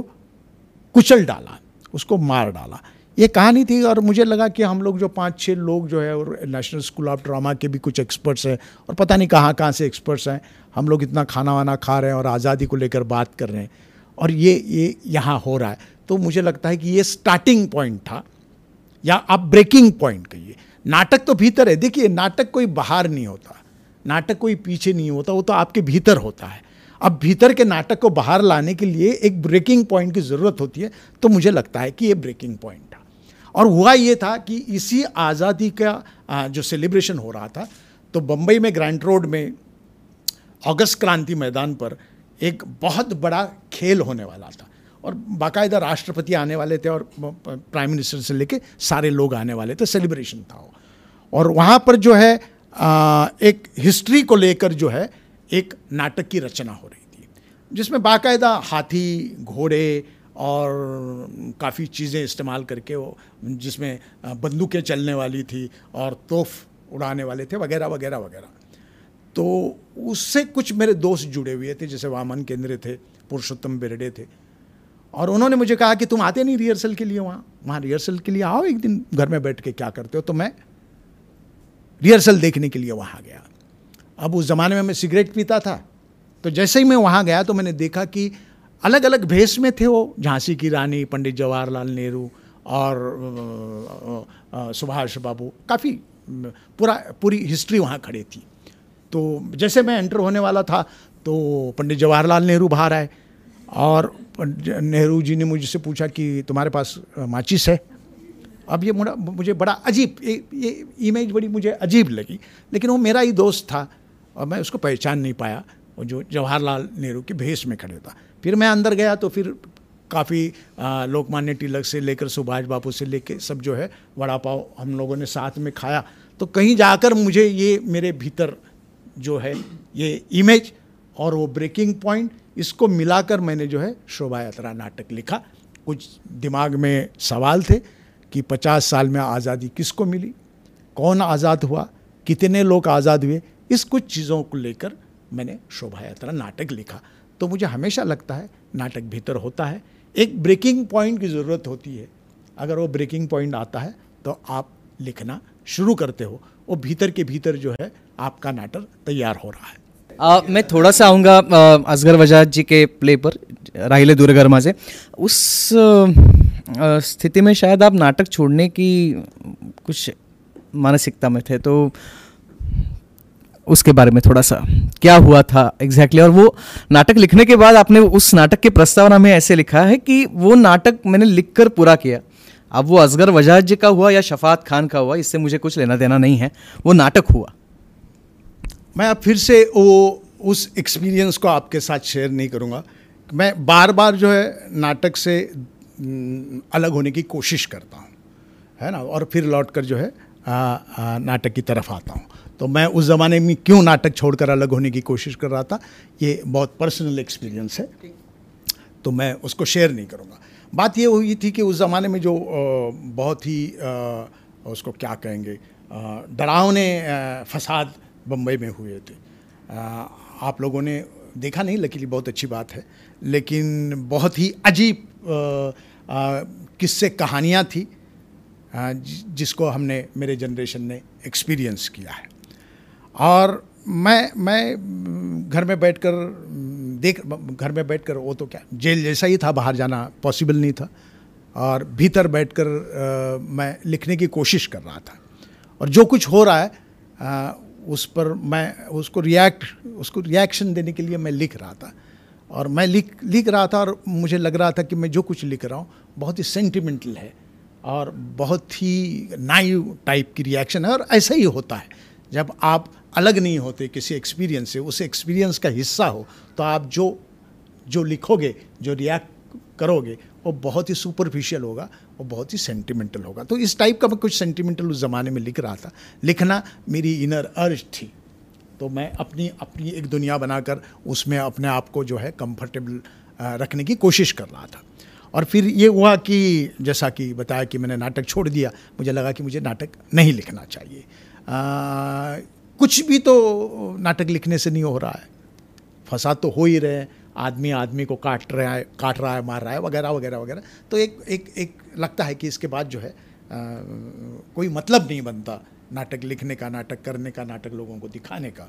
कुचल डाला, उसको मार डाला। ये कहानी थी और मुझे लगा कि हम लोग जो पाँच छः लोग जो है और नेशनल स्कूल ऑफ ड्रामा के भी कुछ एक्सपर्ट्स हैं और पता नहीं कहाँ कहाँ से एक्सपर्ट्स हैं, हम लोग इतना खाना वाना खा रहे हैं और आज़ादी को लेकर बात कर रहे हैं और ये ये यहाँ हो रहा है। तो मुझे लगता है कि ये स्टार्टिंग पॉइंट था या आप ब्रेकिंग पॉइंट कहिए। नाटक तो भीतर है, देखिए नाटक कोई बाहर नहीं होता, नाटक कोई पीछे नहीं होता, वो तो आपके भीतर होता है। अब भीतर के नाटक को बाहर लाने के लिए एक ब्रेकिंग पॉइंट की ज़रूरत होती है, तो मुझे लगता है कि ये ब्रेकिंग पॉइंट था। और हुआ ये था कि इसी आज़ादी का जो सेलिब्रेशन हो रहा था तो बम्बई में ग्रैंड रोड में अगस्त क्रांति मैदान पर एक बहुत बड़ा खेल होने वाला था और बाकायदा राष्ट्रपति आने वाले थे और प्राइम मिनिस्टर से लेके सारे लोग आने वाले थे, सेलिब्रेशन था वो। और वहाँ पर जो है आ, एक हिस्ट्री को लेकर जो है एक नाटक की रचना हो रही थी जिसमें बाकायदा हाथी घोड़े और काफ़ी चीज़ें इस्तेमाल करके वो, जिसमें बंदूकें चलने वाली थी और तोफ उड़ाने वाले थे वगैरह वगैरह वगैरह। तो उससे कुछ मेरे दोस्त जुड़े हुए थे, जैसे वामन केंद्रे थे, पुरुषोत्तम बेरडे थे, और उन्होंने मुझे कहा कि तुम आते नहीं रिहर्सल के लिए, वहाँ वहाँ रिहर्सल के लिए आओ एक दिन, घर में बैठ के क्या करते हो। तो मैं रिहर्सल देखने के लिए वहाँ गया। अब उस ज़माने में मैं सिगरेट पीता था, तो जैसे ही मैं वहाँ गया तो मैंने देखा कि अलग अलग भेष में थे वो, झांसी की रानी, पंडित जवाहरलाल नेहरू और सुभाष बाबू, काफ़ी पूरा पूरी हिस्ट्री वहाँ खड़ी थी। तो जैसे मैं एंटर होने वाला था तो पंडित जवाहरलाल नेहरू बाहर आए और नेहरू जी ने मुझसे पूछा कि तुम्हारे पास माचिस है। अब ये मुड़ा मुझे बड़ा अजीब, ये, ये इमेज बड़ी मुझे अजीब लगी, लेकिन वो मेरा ही दोस्त था और मैं उसको पहचान नहीं पाया, वो जो जवाहरलाल नेहरू के भेष में खड़े था। फिर मैं अंदर गया तो फिर काफ़ी लोकमान्य तिलक से लेकर सुभाष बाबू से लेकर सब जो है वड़ा पाव हम लोगों ने साथ में खाया। तो कहीं जाकर मुझे ये मेरे भीतर जो है ये इमेज और वो ब्रेकिंग पॉइंट, इसको मिलाकर मैंने जो है शोभा यात्रा नाटक लिखा। कुछ दिमाग में सवाल थे कि पचास साल में आज़ादी किसको मिली, कौन आज़ाद हुआ, कितने लोग आज़ाद हुए, इस कुछ चीज़ों को लेकर मैंने शोभा यात्रा नाटक लिखा। तो मुझे हमेशा लगता है नाटक भीतर होता है, एक ब्रेकिंग पॉइंट की ज़रूरत होती है, अगर वो ब्रेकिंग पॉइंट आता है तो आप लिखना शुरू करते हो, वो भीतर के भीतर जो है आपका नाटक तैयार हो रहा है। आ, मैं थोड़ा सा आऊँगा असगर वजाहत जी के प्ले पर, राहिले दुर्घर से। उस आ, स्थिति में शायद आप नाटक छोड़ने की कुछ मानसिकता में थे, तो उसके बारे में थोड़ा सा क्या हुआ था एग्जैक्टली, और वो नाटक लिखने के बाद आपने उस नाटक के प्रस्तावना में ऐसे लिखा है कि वो नाटक मैंने लिखकर पूरा किया। अब वो असगर वजाहत जी का हुआ या शफात खान का हुआ, इससे मुझे कुछ लेना देना नहीं है, वो नाटक हुआ। मैं अब फिर से वो उस एक्सपीरियंस को आपके साथ शेयर नहीं करूँगा। मैं बार बार जो है नाटक से अलग होने की कोशिश करता हूँ है ना, और फिर लौट कर जो है आ, आ, नाटक की तरफ आता हूँ। तो मैं उस ज़माने में क्यों नाटक छोड़कर अलग होने की कोशिश कर रहा था, ये बहुत पर्सनल एक्सपीरियंस है, तो मैं उसको शेयर नहीं करूँगा। बात ये हुई थी कि उस ज़माने में जो बहुत ही आ, उसको क्या कहेंगे डरावने फसाद बम्बई में हुए थे, आ, आप लोगों ने देखा नहीं, लकीली बहुत अच्छी बात है, लेकिन बहुत ही अजीब किस्से कहानियाँ थी आ, जिसको हमने मेरे जनरेशन ने एक्सपीरियंस किया है। और मैं मैं घर में बैठकर देख घर में बैठकर वो तो क्या जेल जैसा ही था, बाहर जाना पॉसिबल नहीं था, और भीतर बैठकर मैं लिखने की कोशिश कर रहा था और जो कुछ हो रहा है आ, उस पर मैं उसको रिएक्ट उसको रिएक्शन देने के लिए मैं लिख रहा था और मैं लिख लिख रहा था और मुझे लग रहा था कि मैं जो कुछ लिख रहा हूँ बहुत ही सेंटिमेंटल है और बहुत ही नाइव टाइप की रिएक्शन है। और ऐसा ही होता है जब आप अलग नहीं होते किसी एक्सपीरियंस से, उस एक्सपीरियंस का हिस्सा हो तो आप जो जो लिखोगे, जो रिएक्ट करोगे वो बहुत ही सुपरफिशियल होगा, वो बहुत ही सेंटिमेंटल होगा। तो इस टाइप का मैं कुछ सेंटिमेंटल उस ज़माने में लिख रहा था। लिखना मेरी इनर अर्ज थी, तो मैं अपनी अपनी एक दुनिया बनाकर उसमें अपने आप को जो है कंफर्टेबल रखने की कोशिश कर रहा था। और फिर ये हुआ कि जैसा कि बताया कि मैंने नाटक छोड़ दिया, मुझे लगा कि मुझे नाटक नहीं लिखना चाहिए, आ, कुछ भी तो नाटक लिखने से नहीं हो रहा है, फसाद तो हो ही रहे हैं, आदमी आदमी को काट रहा है काट रहा है मार रहा है वगैरह वगैरह वगैरह। तो एक एक एक लगता है कि इसके बाद जो है आ, कोई मतलब नहीं बनता नाटक लिखने का, नाटक करने का, नाटक लोगों को दिखाने का।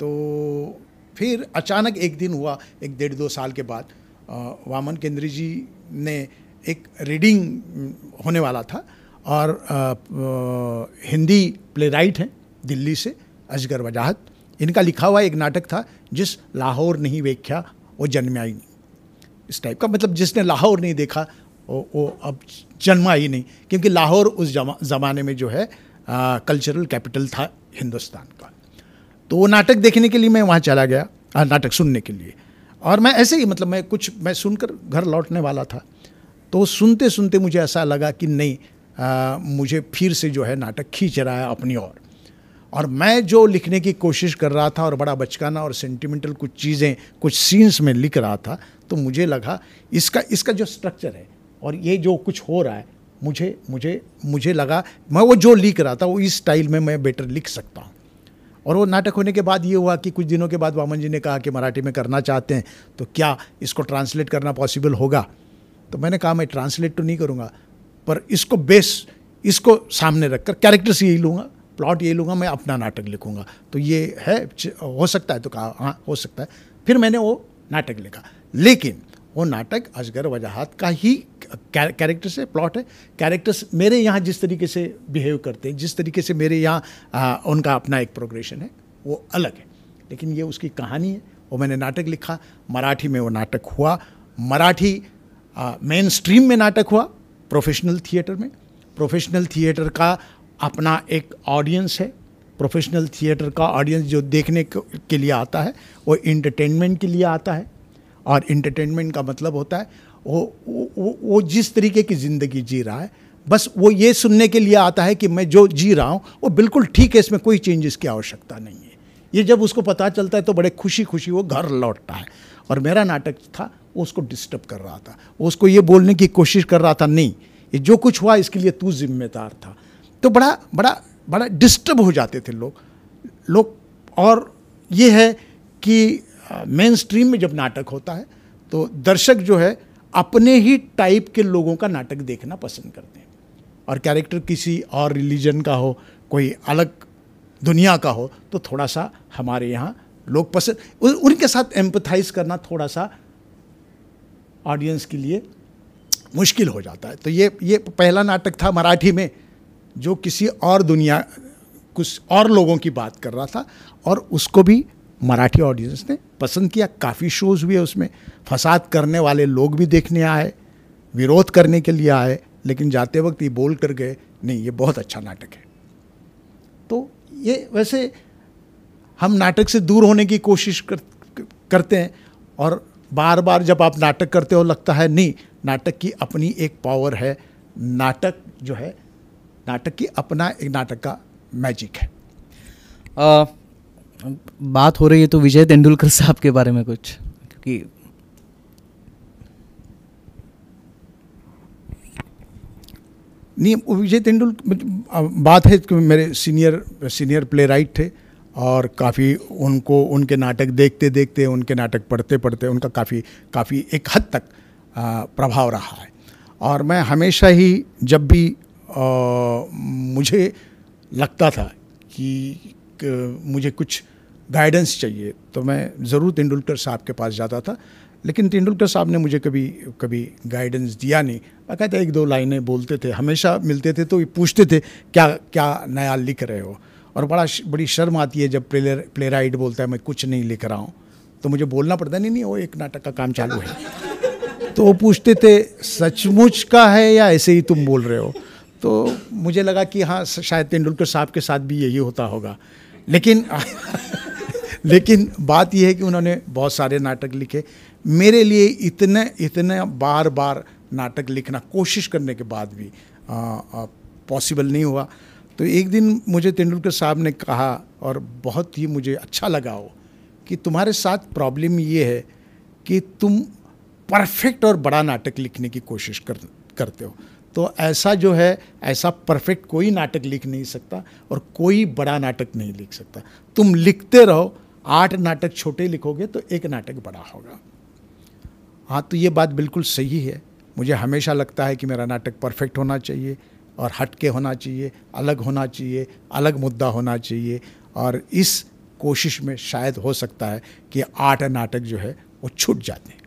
तो फिर अचानक एक दिन हुआ, एक डेढ़ दो साल के बाद आ, वामन केंद्री जी ने एक रीडिंग होने वाला था और आ, आ, हिंदी प्ले राइट हैं दिल्ली से, असगर वजाहत, इनका लिखा हुआ एक नाटक था, जिस लाहौर नहीं वेख्या वो जन्मा ही नहीं, इस टाइप का, मतलब जिसने लाहौर नहीं देखा वो, वो अब जन्मा ही नहीं, क्योंकि लाहौर उस ज़माने में जो है आ, कल्चरल कैपिटल था हिंदुस्तान का। तो वो नाटक देखने के लिए मैं वहाँ चला गया, आ, नाटक सुनने के लिए, और मैं ऐसे ही मतलब मैं कुछ मैं सुनकर घर लौटने वाला था। तो सुनते सुनते मुझे ऐसा लगा कि नहीं आ, मुझे फिर से जो है नाटक खींच रहा है अपनी ओर, और मैं जो लिखने की कोशिश कर रहा था और बड़ा बचकाना और सेंटिमेंटल कुछ चीज़ें कुछ सीन्स में लिख रहा था, तो मुझे लगा इसका इसका जो स्ट्रक्चर है और ये जो कुछ हो रहा है, मुझे मुझे मुझे लगा मैं वो जो लिख रहा था वो इस स्टाइल में मैं बेटर लिख सकता हूँ। और वो नाटक होने के बाद ये हुआ कि कुछ दिनों के बाद वामन जी ने कहा कि मराठी में करना चाहते हैं, तो क्या इसको ट्रांसलेट करना पॉसिबल होगा? तो मैंने कहा मैं ट्रांसलेट तो नहीं करूँगा, पर इसको बेस इसको सामने रखकर कैरेक्टर्स यही लूँगा, प्लॉट ये लूँगा, मैं अपना नाटक लिखूँगा। तो ये है, हो सकता है? तो कहा हाँ हो सकता है। फिर मैंने वो नाटक लिखा, लेकिन वो नाटक असगर वजाहत का ही कैरेक्टर से प्लॉट है। कैरेक्टर्स मेरे यहाँ जिस तरीके से बिहेव करते हैं, जिस तरीके से मेरे यहाँ उनका अपना एक प्रोग्रेशन है, वो अलग है, लेकिन ये उसकी कहानी है। वो मैंने नाटक लिखा, मराठी में वो नाटक हुआ, मराठी मेन स्ट्रीम में नाटक हुआ, प्रोफेशनल थिएटर में। प्रोफेशनल थिएटर का अपना एक ऑडियंस है, प्रोफेशनल थिएटर का ऑडियंस जो देखने के लिए आता है वो इंटरटेनमेंट के लिए आता है, और इंटरटेनमेंट का मतलब होता है वो वो वो जिस तरीके की ज़िंदगी जी रहा है, बस वो ये सुनने के लिए आता है कि मैं जो जी रहा हूँ वो बिल्कुल ठीक है, इसमें कोई चेंजेस की आवश्यकता नहीं है। ये जब उसको पता चलता है तो बड़े खुशी खुशी वो घर लौटता है, और मेरा नाटक था वो उसको डिस्टर्ब कर रहा था, वो उसको ये बोलने की कोशिश कर रहा था नहीं ये जो कुछ हुआ इसके लिए तू जिम्मेदार था। तो बड़ा बड़ा बड़ा डिस्टर्ब हो जाते थे लोग लोग। और ये है कि मेन स्ट्रीम में जब नाटक होता है तो दर्शक जो है अपने ही टाइप के लोगों का नाटक देखना पसंद करते हैं, और कैरेक्टर किसी और रिलीजन का हो, कोई अलग दुनिया का हो, तो थोड़ा सा हमारे यहाँ लोग पसंद, उनके साथ एम्पथाइज करना थोड़ा सा ऑडियंस के लिए मुश्किल हो जाता है। तो ये ये पहला नाटक था मराठी में जो किसी और दुनिया, कुछ और लोगों की बात कर रहा था, और उसको भी मराठी ऑडियंस ने पसंद किया। काफ़ी शोज़ हुए उसमें, फसाद करने वाले लोग भी देखने आए, विरोध करने के लिए आए, लेकिन जाते वक्त ये बोल कर गए नहीं ये बहुत अच्छा नाटक है। तो ये वैसे हम नाटक से दूर होने की कोशिश कर, करते हैं, और बार बार जब आप नाटक करते हो लगता है नहीं नाटक की अपनी एक पावर है, नाटक जो है नाटक की अपना एक नाटक का मैजिक है। आ, बात हो रही है तो विजय तेंदुलकर साहब के बारे में कुछ, क्योंकि नहीं विजय तेंदुलकर बात है कि मेरे सीनियर सीनियर प्ले राइट थे, और काफ़ी उनको उनके नाटक देखते देखते उनके नाटक पढ़ते पढ़ते उनका काफ़ी काफ़ी एक हद तक आ, प्रभाव रहा है। और मैं हमेशा ही जब भी आ, मुझे लगता था कि मुझे कुछ गाइडेंस चाहिए तो मैं ज़रूर तेंदुलकर साहब के पास जाता था। लेकिन तेंदुलकर साहब ने मुझे कभी कभी गाइडेंस दिया नहीं। कहते एक दो लाइनें बोलते थे, हमेशा मिलते थे तो पूछते थे क्या क्या नया लिख रहे हो, और बड़ा बड़ी शर्म आती है जब प्ले प्ले राइट बोलता है मैं कुछ नहीं लिख रहा हूँ, तो मुझे बोलना पड़ता नहीं नहीं वो एक नाटक का काम चालू है। तो वो पूछते थे सचमुच का है या ऐसे ही तुम बोल रहे हो, तो मुझे लगा कि हाँ शायद तेंदुलकर साहब के साथ भी यही होता होगा। लेकिन लेकिन बात यह है कि उन्होंने बहुत सारे नाटक लिखे, मेरे लिए इतने इतने बार बार नाटक लिखना कोशिश करने के बाद भी पॉसिबल नहीं हुआ। तो एक दिन मुझे तेंदुलकर साहब ने कहा और बहुत ही मुझे अच्छा लगा हो कि तुम्हारे साथ प्रॉब्लम ये है कि तुम परफेक्ट और बड़ा नाटक लिखने की कोशिश कर करते हो, तो ऐसा जो है ऐसा परफेक्ट कोई नाटक लिख नहीं सकता और कोई बड़ा नाटक नहीं लिख सकता, तुम लिखते रहो, आठ नाटक छोटे लिखोगे तो एक नाटक बड़ा होगा। हाँ, तो ये बात बिल्कुल सही है। मुझे हमेशा लगता है कि मेरा नाटक परफेक्ट होना चाहिए और हटके होना चाहिए, अलग होना चाहिए, अलग मुद्दा होना चाहिए, और इस कोशिश में शायद हो सकता है कि आठ नाटक जो है वो छूट जाते हैं।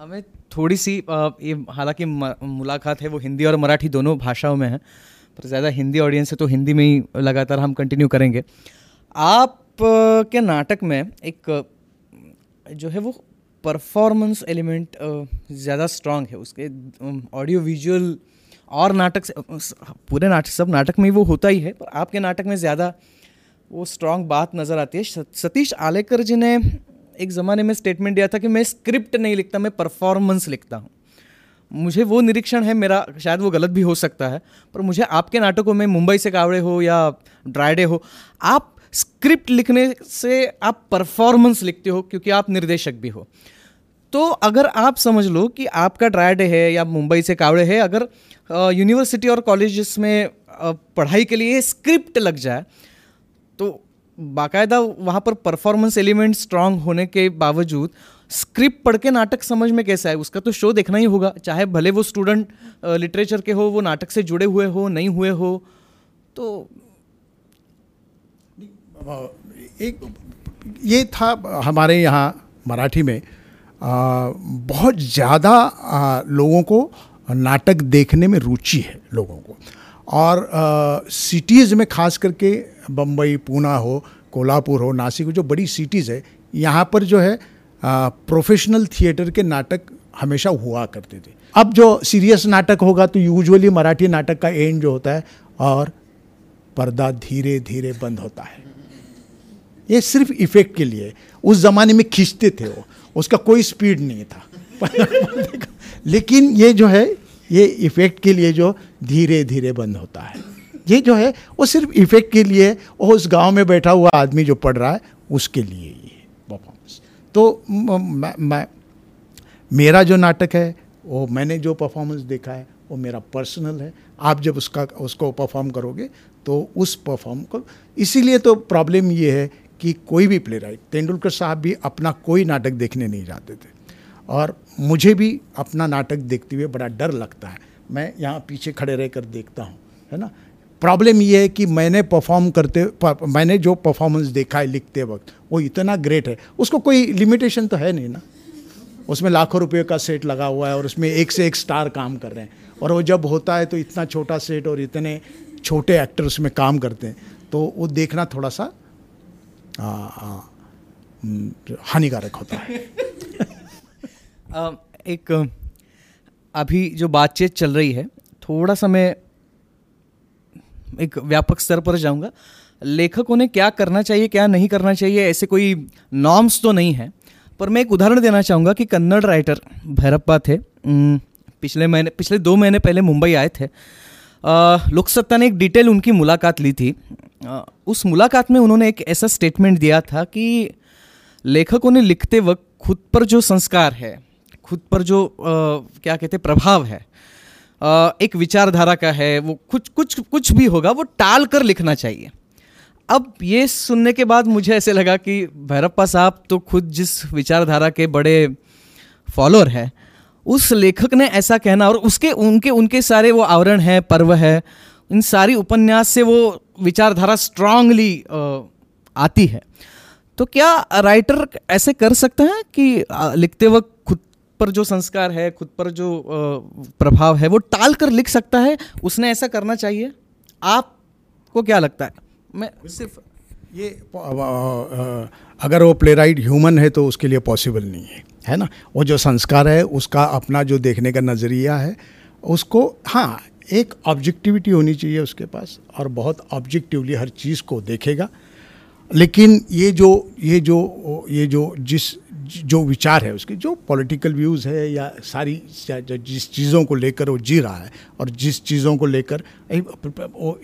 हमें थोड़ी सी ये हालांकि मुलाकात है वो हिंदी और मराठी दोनों भाषाओं में है, पर ज़्यादा हिंदी ऑडियंस है तो हिंदी में ही लगातार हम कंटिन्यू करेंगे। आप के नाटक में एक जो है वो परफॉर्मेंस एलिमेंट ज़्यादा स्ट्रांग है, उसके ऑडियो विजुअल और नाटक से, पूरे नाटक सब नाटक में वो होता ही है, पर आपके नाटक में ज़्यादा वो स्ट्रांग बात नज़र आती है। सतीश आलेकर जी ने एक ज़माने में स्टेटमेंट दिया था कि मैं स्क्रिप्ट नहीं लिखता, मैं परफॉर्मेंस लिखता हूँ। मुझे वो निरीक्षण है मेरा, शायद वो गलत भी हो सकता है, पर मुझे आपके नाटकों में, मुंबई से कावड़े हो या ड्राई डे हो, आप स्क्रिप्ट लिखने से आप परफॉर्मेंस लिखते हो क्योंकि आप निर्देशक भी हो। तो अगर आप समझ लो कि आपका ड्राई डे है या मुंबई से कावड़े है, अगर यूनिवर्सिटी और कॉलेजेस में पढ़ाई के लिए स्क्रिप्ट लग जाए तो बाकायदा वहाँ पर परफॉर्मेंस एलिमेंट स्ट्रांग होने के बावजूद स्क्रिप्ट पढ़ के नाटक समझ में कैसा है, उसका तो शो देखना ही होगा, चाहे भले वो स्टूडेंट लिटरेचर के हो, वो नाटक से जुड़े हुए हो, नहीं हुए हो। तो एक ये था हमारे यहाँ मराठी में आ, बहुत ज़्यादा लोगों को नाटक देखने में रुचि है लोगों को, और सिटीज़ में खास करके बम्बई, पूना हो, कोल्हापुर हो, नासिक हो, जो बड़ी सिटीज़ है, यहाँ पर जो है आ, प्रोफेशनल थिएटर के नाटक हमेशा हुआ करते थे। अब जो सीरियस नाटक होगा तो यूजुअली मराठी नाटक का एंड जो होता है और पर्दा धीरे धीरे बंद होता है, ये सिर्फ इफेक्ट के लिए। उस ज़माने में खींचते थे वो, उसका कोई स्पीड नहीं था लेकिन ये जो है ये इफेक्ट के लिए जो धीरे धीरे बंद होता है, ये जो है वो सिर्फ इफेक्ट के लिए, और उस गांव में बैठा हुआ आदमी जो पढ़ रहा है उसके लिए ये परफॉर्मेंस। तो मैं, मैं मेरा जो नाटक है वो, मैंने जो परफॉर्मेंस देखा है वो मेरा पर्सनल है, आप जब उसका उसको परफॉर्म करोगे तो उस परफॉर्म को, इसीलिए तो प्रॉब्लम ये है कि कोई भी प्ले राइट, तेंदुलकर साहब भी अपना कोई नाटक देखने नहीं जाते थे और मुझे भी अपना नाटक देखते हुए बड़ा डर लगता है, मैं यहाँ पीछे खड़े रहकर देखता हूँ, है ना। प्रॉब्लम ये है कि मैंने परफॉर्म करते पर, मैंने जो परफॉर्मेंस देखा है लिखते वक्त वो इतना ग्रेट है, उसको कोई लिमिटेशन तो है नहीं ना, उसमें लाखों रुपये का सेट लगा हुआ है और उसमें एक से एक स्टार काम कर रहे हैं, और वो जब होता है तो इतना छोटा सेट और इतने छोटे एक्टर उसमें काम करते हैं, तो वो देखना थोड़ा सा हानिकारक होता है। आ, एक अभी जो बातचीत चल रही है, थोड़ा सा मैं एक व्यापक स्तर पर जाऊंगा। लेखकों ने क्या करना चाहिए, क्या नहीं करना चाहिए, ऐसे कोई नॉर्म्स तो नहीं है, पर मैं एक उदाहरण देना चाहूँगा कि कन्नड़ राइटर भैरप्पा थे, पिछले महीने पिछले दो महीने पहले मुंबई आए थे। लोकसत्ता ने एक डिटेल उनकी मुलाकात ली थी, आ, उस मुलाकात में उन्होंने एक ऐसा स्टेटमेंट दिया था कि लेखकों ने लिखते वक्त खुद पर जो संस्कार है, खुद पर जो आ, क्या कहते हैं प्रभाव है, आ, एक विचारधारा का है, वो कुछ कुछ कुछ भी होगा वो टाल कर लिखना चाहिए। अब ये सुनने के बाद मुझे ऐसे लगा कि भैरप्पा साहब तो खुद जिस विचारधारा के बड़े फॉलोअर हैं, उस लेखक ने ऐसा कहना, और उसके उनके उनके सारे वो आवरण है, पर्व है, इन सारी उपन्यास से वो विचारधारा स्ट्रांगली आती है। तो क्या राइटर ऐसे कर सकता है कि लिखते वक्त खुद पर जो संस्कार है, खुद पर जो प्रभाव है, वो टाल कर लिख सकता है? उसने ऐसा करना चाहिए? आपको क्या लगता है? मैं सिर्फ ये अगर वो प्लेराइट ह्यूमन है तो उसके लिए पॉसिबल नहीं है, है ना। वो जो संस्कार है, उसका अपना जो देखने का नज़रिया है, उसको हाँ एक ऑब्जेक्टिविटी होनी चाहिए उसके पास, और बहुत ऑब्जेक्टिवली हर चीज़ को देखेगा। लेकिन ये जो ये जो ये जो जिस जो विचार है उसके, जो पॉलिटिकल व्यूज़ है या सारी जिस चीज़ों को लेकर वो जी रहा है, और जिस चीज़ों को लेकर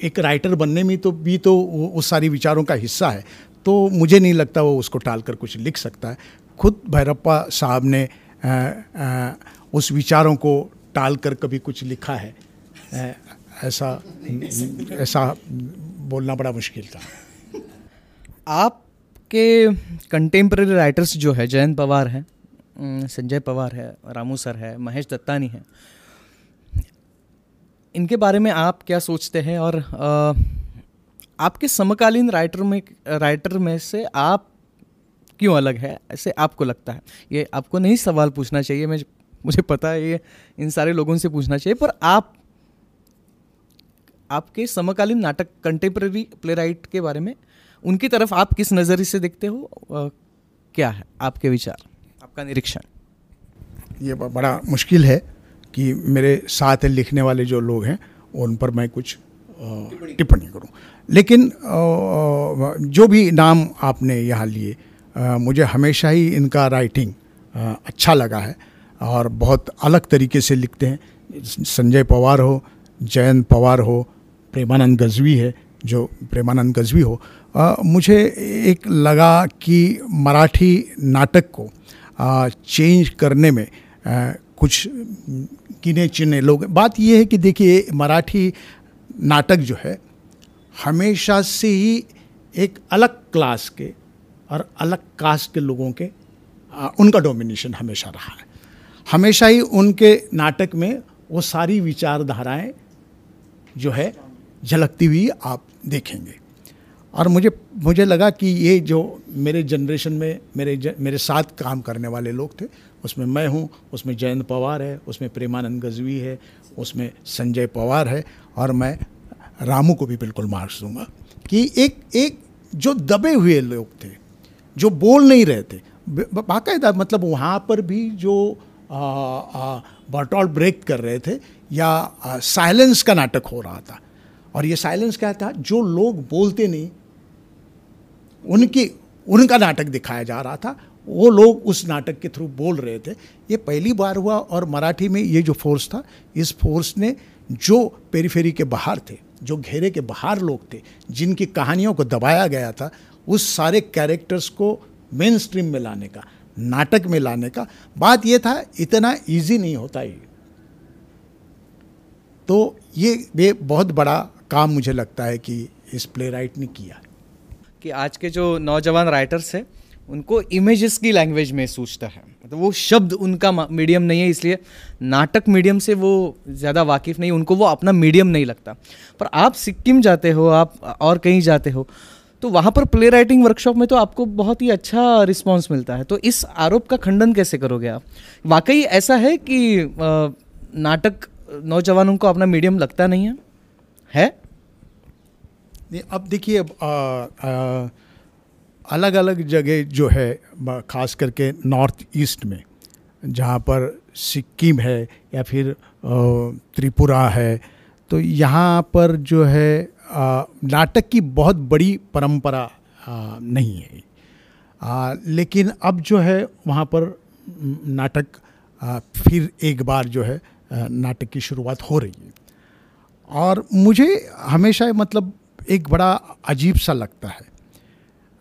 एक राइटर बनने में तो भी तो उस सारी विचारों का हिस्सा है, तो मुझे नहीं लगता वो उसको टाल कर कुछ लिख सकता है। खुद भैरप्पा साहब ने आ, आ, उस विचारों को टाल कर कभी कुछ लिखा है, आ, ऐसा ऐसा बोलना बड़ा मुश्किल था। आपके कंटेम्प्रेरी राइटर्स जो है, जयंत पवार है, संजय पवार है, रामू सर है, महेश दत्तानी है, इनके बारे में आप क्या सोचते हैं? और आ, आपके समकालीन राइटर में राइटर में से आप क्यों अलग है, ऐसे आपको लगता है? ये आपको नहीं सवाल पूछना चाहिए, मैं मुझे पता है ये इन सारे लोगों से पूछना चाहिए, पर आप आपके समकालीन नाटक कंटेम्प्रेरी प्लेराइट के बारे में, उनकी तरफ आप किस नज़रिए से देखते हो? आ, क्या है आपके विचार, आपका निरीक्षण? ये बड़ा मुश्किल है कि मेरे साथ लिखने वाले जो लोग हैं उन पर मैं कुछ टिप्पणी करूं। लेकिन आ, जो भी नाम आपने यहाँ लिए, आ, मुझे हमेशा ही इनका राइटिंग आ, अच्छा लगा है, और बहुत अलग तरीके से लिखते हैं। संजय पवार हो, जयंत पवार हो, प्रेमानंद गजवी है, जो प्रेमानंद गजवी हो, आ, मुझे एक लगा कि मराठी नाटक को आ, चेंज करने में आ, कुछ गिने चुने लोग। बात यह है कि देखिए, मराठी नाटक जो है हमेशा से ही एक अलग क्लास के और अलग कास्ट के लोगों के आ, उनका डोमिनेशन हमेशा रहा है। हमेशा ही उनके नाटक में वो सारी विचारधाराएं जो है झलकती हुई आप देखेंगे। और मुझे मुझे लगा कि ये जो मेरे जनरेशन में मेरे ज, मेरे साथ काम करने वाले लोग थे, उसमें मैं हूँ, उसमें जयंत पवार है, उसमें प्रेमानंद गजवी है, उसमें संजय पवार है, और मैं रामू को भी बिल्कुल मार्क्स दूंगा कि एक एक जो दबे हुए लोग थे, जो बोल नहीं रहे थे बाकायदा, मतलब वहाँ पर भी जो बॉटल ब्रेक कर रहे थे या साइलेंस का नाटक हो रहा था। और ये साइलेंस क्या था? जो लोग बोलते नहीं उनकी उनका नाटक दिखाया जा रहा था, वो लोग उस नाटक के थ्रू बोल रहे थे। ये पहली बार हुआ, और मराठी में ये जो फोर्स था, इस फोर्स ने जो पेरीफेरी के बाहर थे, जो घेरे के बाहर लोग थे, जिनकी कहानियों को दबाया गया था, उस सारे कैरेक्टर्स को मेन स्ट्रीम में लाने का, नाटक में लाने का। बात ये था, इतना ईजी नहीं होता ये, तो ये ये बहुत बड़ा काम मुझे लगता है कि इस प्लेराइट ने किया। कि आज के जो नौजवान राइटर्स हैं उनको इमेजेस की लैंग्वेज में सोचता है, मतलब तो वो शब्द उनका मीडियम नहीं है, इसलिए नाटक मीडियम से वो ज़्यादा वाकिफ़ नहीं, उनको वो अपना मीडियम नहीं लगता। पर आप सिक्किम जाते हो, आप और कहीं जाते हो, तो वहाँ पर प्ले राइटिंग वर्कशॉप में तो आपको बहुत ही अच्छा रिस्पॉन्स मिलता है, तो इस आरोप का खंडन कैसे करोगे आप? वाकई ऐसा है कि नाटक नौजवानों को अपना मीडियम लगता नहीं है? है? नहीं, अब देखिए, अलग अलग जगह जो है, ख़ास करके नॉर्थ ईस्ट में, जहाँ पर सिक्किम है या फिर त्रिपुरा है, तो यहाँ पर जो है नाटक की बहुत बड़ी परंपरा आ, नहीं है। आ, लेकिन अब जो है वहाँ पर नाटक आ, फिर एक बार जो है नाटक की शुरुआत हो रही है। और मुझे हमेशा मतलब एक बड़ा अजीब सा लगता है।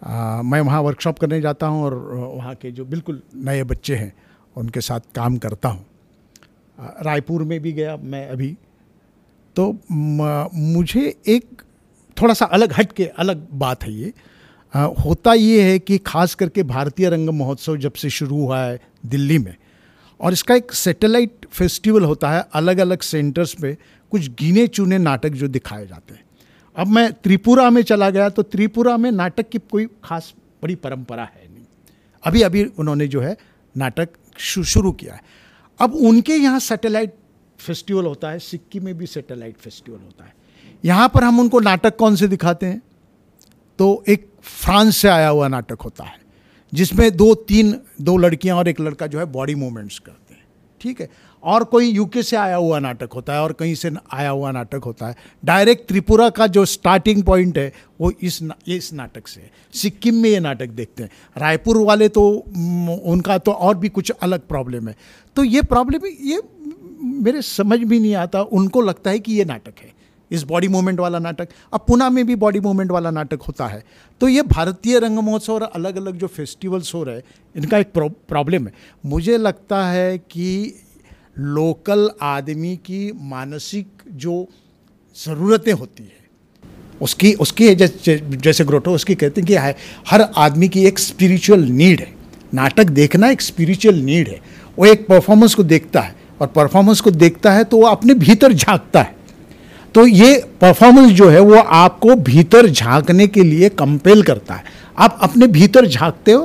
आ, मैं वहाँ वर्कशॉप करने जाता हूँ और वहाँ के जो बिल्कुल नए बच्चे हैं उनके साथ काम करता हूँ। रायपुर में भी गया मैं अभी, तो मुझे एक थोड़ा सा अलग हट के अलग बात है ये। आ, होता ये है कि ख़ास करके भारतीय रंग महोत्सव जब से शुरू हुआ है दिल्ली में, और इसका एक सैटेलाइट फेस्टिवल होता है, अलग अलग सेंटर्स पे कुछ गिने चुने नाटक जो दिखाए जाते हैं। अब मैं त्रिपुरा में चला गया, तो त्रिपुरा में नाटक की कोई खास बड़ी परंपरा है। अभी अभी उन्होंने जो है नाटक शुरू किया है। अब उनके यहाँ सैटेलाइट फेस्टिवल होता है, सिक्किम में भी सैटेलाइट फेस्टिवल होता है। यहाँ पर हम उनको नाटक कौन से दिखाते हैं, तो एक फ्रांस से आया हुआ नाटक होता है जिसमें दो तीन दो लड़कियाँ और एक लड़का जो है बॉडी मूवमेंट्स करते हैं, ठीक है। और कोई यूके से आया हुआ नाटक होता है और कहीं से आया हुआ नाटक होता है। डायरेक्ट त्रिपुरा का जो स्टार्टिंग पॉइंट है वो इस ना, इस नाटक से है। सिक्किम में ये नाटक देखते हैं, रायपुर वाले तो उनका तो और भी कुछ अलग प्रॉब्लम है। तो ये प्रॉब्लम ये मेरे समझ भी नहीं आता, उनको लगता है कि ये नाटक है, इस बॉडी मूवमेंट वाला नाटक। अब पुणे में भी बॉडी मूवमेंट वाला नाटक होता है। तो ये भारतीय रंगमहोत्सव और अलग अलग जो फेस्टिवल्स हो रहे हैं, इनका एक प्रॉब्लम है। मुझे लगता है कि लोकल आदमी की मानसिक जो ज़रूरतें होती है उसकी उसकी जैसे जैसे ग्रोटो उसकी कहते हैं कि है, हर आदमी की एक स्पिरिचुअल नीड है। नाटक देखना एक स्पिरिचुअल नीड है। वो एक परफॉर्मेंस को देखता है और परफॉर्मेंस को देखता है तो वो अपने भीतर झांकता है। तो ये परफॉर्मेंस जो है वो आपको भीतर झांकने के लिए कंपेल करता है। आप अपने भीतर झांकते हो,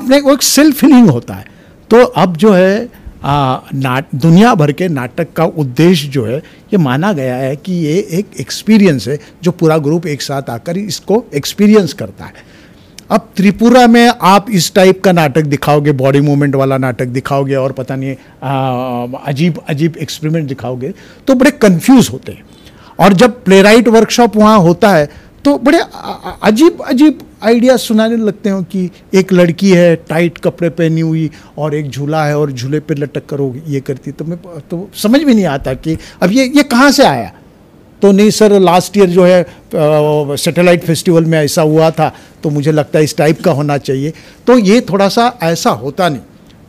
अपने वो एक सेल्फ फीलिंग होता है। तो अब जो है आ, नाट दुनिया भर के नाटक का उद्देश्य जो है ये माना गया है कि ये एक एक्सपीरियंस है जो पूरा ग्रुप एक साथ आकर इसको एक्सपीरियंस करता है। अब त्रिपुरा में आप इस टाइप का नाटक दिखाओगे, बॉडी मूवमेंट वाला नाटक दिखाओगे और पता नहीं आ, अजीब अजीब एक्सपेरिमेंट दिखाओगे तो बड़े कंफ्यूज होते हैं। और जब प्लेराइट वर्कशॉप वहाँ होता है तो बड़े अजीब अजीब आइडिया सुनाने लगते हो कि एक लड़की है टाइट कपड़े पहनी हुई और एक झूला है और झूले पे लटक कर वो ये करती। तो मैं तो समझ में नहीं आता कि अब ये ये कहाँ से आया। तो नहीं सर, लास्ट ईयर जो है सैटेलाइट फेस्टिवल में ऐसा हुआ था तो मुझे लगता है इस टाइप का होना चाहिए। तो ये थोड़ा सा ऐसा होता नहीं।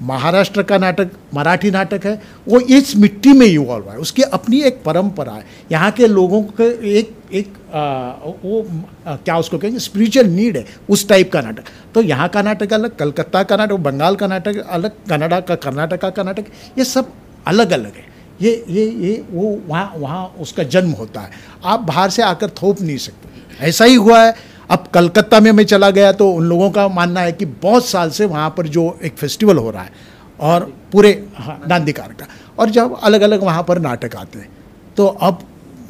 महाराष्ट्र का नाटक, मराठी नाटक है, वो इस मिट्टी में इवॉल्व है, उसकी अपनी एक परंपरा है। यहाँ के लोगों के एक एक आ, वो आ, क्या उसको कहेंगे, स्पिरिचुअल नीड है उस टाइप का नाटक। तो यहाँ का नाटक अलग, कलकत्ता का नाटक, बंगाल का नाटक अलग, कनाडा का, कर्नाटका का नाटक, ये सब अलग अलग है। ये ये ये वो वहाँ वहाँ उसका जन्म होता है। आप बाहर से आकर थोप नहीं सकते। ऐसा ही हुआ है। अब कलकत्ता में मैं चला गया तो उन लोगों का मानना है कि बहुत साल से वहाँ पर जो एक फेस्टिवल हो रहा है और पूरे नांदिकार का, और जब अलग अलग वहाँ पर नाटक आते हैं तो अब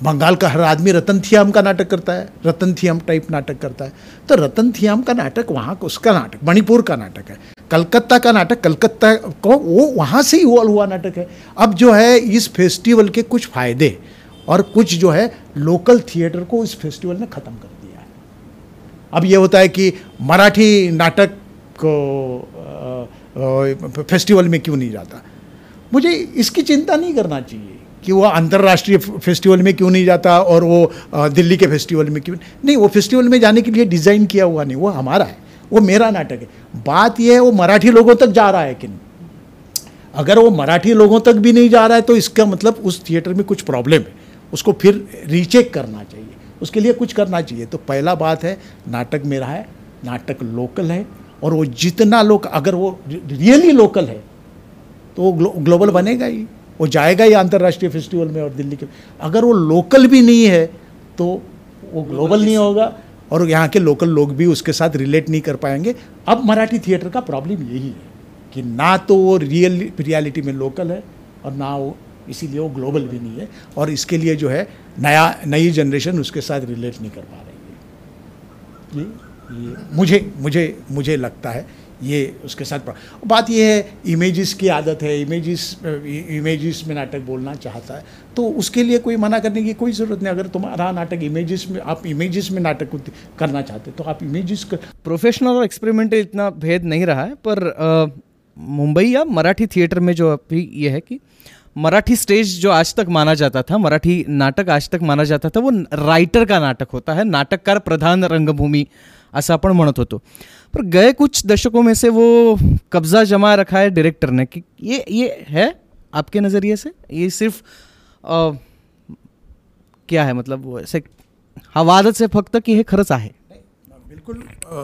बंगाल का हर आदमी रतन थियाम का नाटक करता है, रतन थियाम टाइप नाटक करता है। तो रतन थियाम का नाटक वहाँ का उसका नाटक मणिपुर का नाटक है। कलकत्ता का नाटक कलकत्ता को वो वहाँ से ही इवॉल्व हुआ नाटक है। अब जो है इस फेस्टिवल के कुछ फ़ायदे और कुछ जो है लोकल थिएटर को इस फेस्टिवल ने ख़त्म कर दिया। अब ये होता है कि मराठी नाटक को फेस्टिवल में क्यों नहीं जाता। मुझे इसकी चिंता नहीं करना चाहिए कि वो अंतर्राष्ट्रीय फेस्टिवल में क्यों नहीं जाता और वो दिल्ली के फेस्टिवल में क्यों नहीं। वो फेस्टिवल में जाने के लिए डिज़ाइन किया हुआ नहीं, वो हमारा है, वो मेरा नाटक है। बात ये है वो मराठी लोगों तक जा रहा है कि नहीं। अगर वो मराठी लोगों तक भी नहीं जा रहा है तो इसका मतलब उस थिएटर में कुछ प्रॉब्लम है, उसको फिर रीचेक करना चाहिए, उसके लिए कुछ करना चाहिए। तो पहला बात है नाटक मेरा है, नाटक लोकल है, और वो जितना लोग अगर वो रियली लोकल है तो वो ग्लो, ग्लोबल बनेगा ही, वो जाएगा ही अंतर्राष्ट्रीय फेस्टिवल में और दिल्ली के। अगर वो लोकल भी नहीं है तो वो ग्लोबल नहीं होगा और यहाँ के लोकल लोग भी उसके साथ रिलेट नहीं कर पाएंगे। अब मराठी थिएटर का प्रॉब्लम यही है कि ना तो वो रियल रियलिटी में लोकल है और ना वो इसीलिए वो ग्लोबल भी नहीं है, और इसके लिए जो है नया नई जनरेशन उसके साथ रिलेट नहीं कर पा रही है। ये, ये मुझे मुझे मुझे लगता है ये उसके साथ बात ये है। इमेजेस की आदत है, इमेजेस इमेजेस में नाटक बोलना चाहता है तो उसके लिए कोई मना करने की कोई ज़रूरत नहीं। अगर तुम्हारा नाटक इमेजेस में, आप इमेजेस में नाटक करना चाहते तो आप इमेजेस कर... प्रोफेशनल और एक्सपेरिमेंटल इतना भेद नहीं रहा है, पर आ, मुंबई या मराठी थिएटर में जो अभी ये है कि मराठी स्टेज जो आज तक माना जाता था, मराठी नाटक आज तक माना जाता था, वो राइटर का नाटक होता है, नाटककार प्रधान रंगभूमि असं आपण म्हणत होतो। पर गए कुछ दशकों में से वो कब्जा जमा रखा है डायरेक्टर ने कि ये ये है आपके नज़रिए से ये सिर्फ आ, क्या है, मतलब वो ऐसे हवादत से फक्त की हे खरंच आहे। बिल्कुल आ, आ,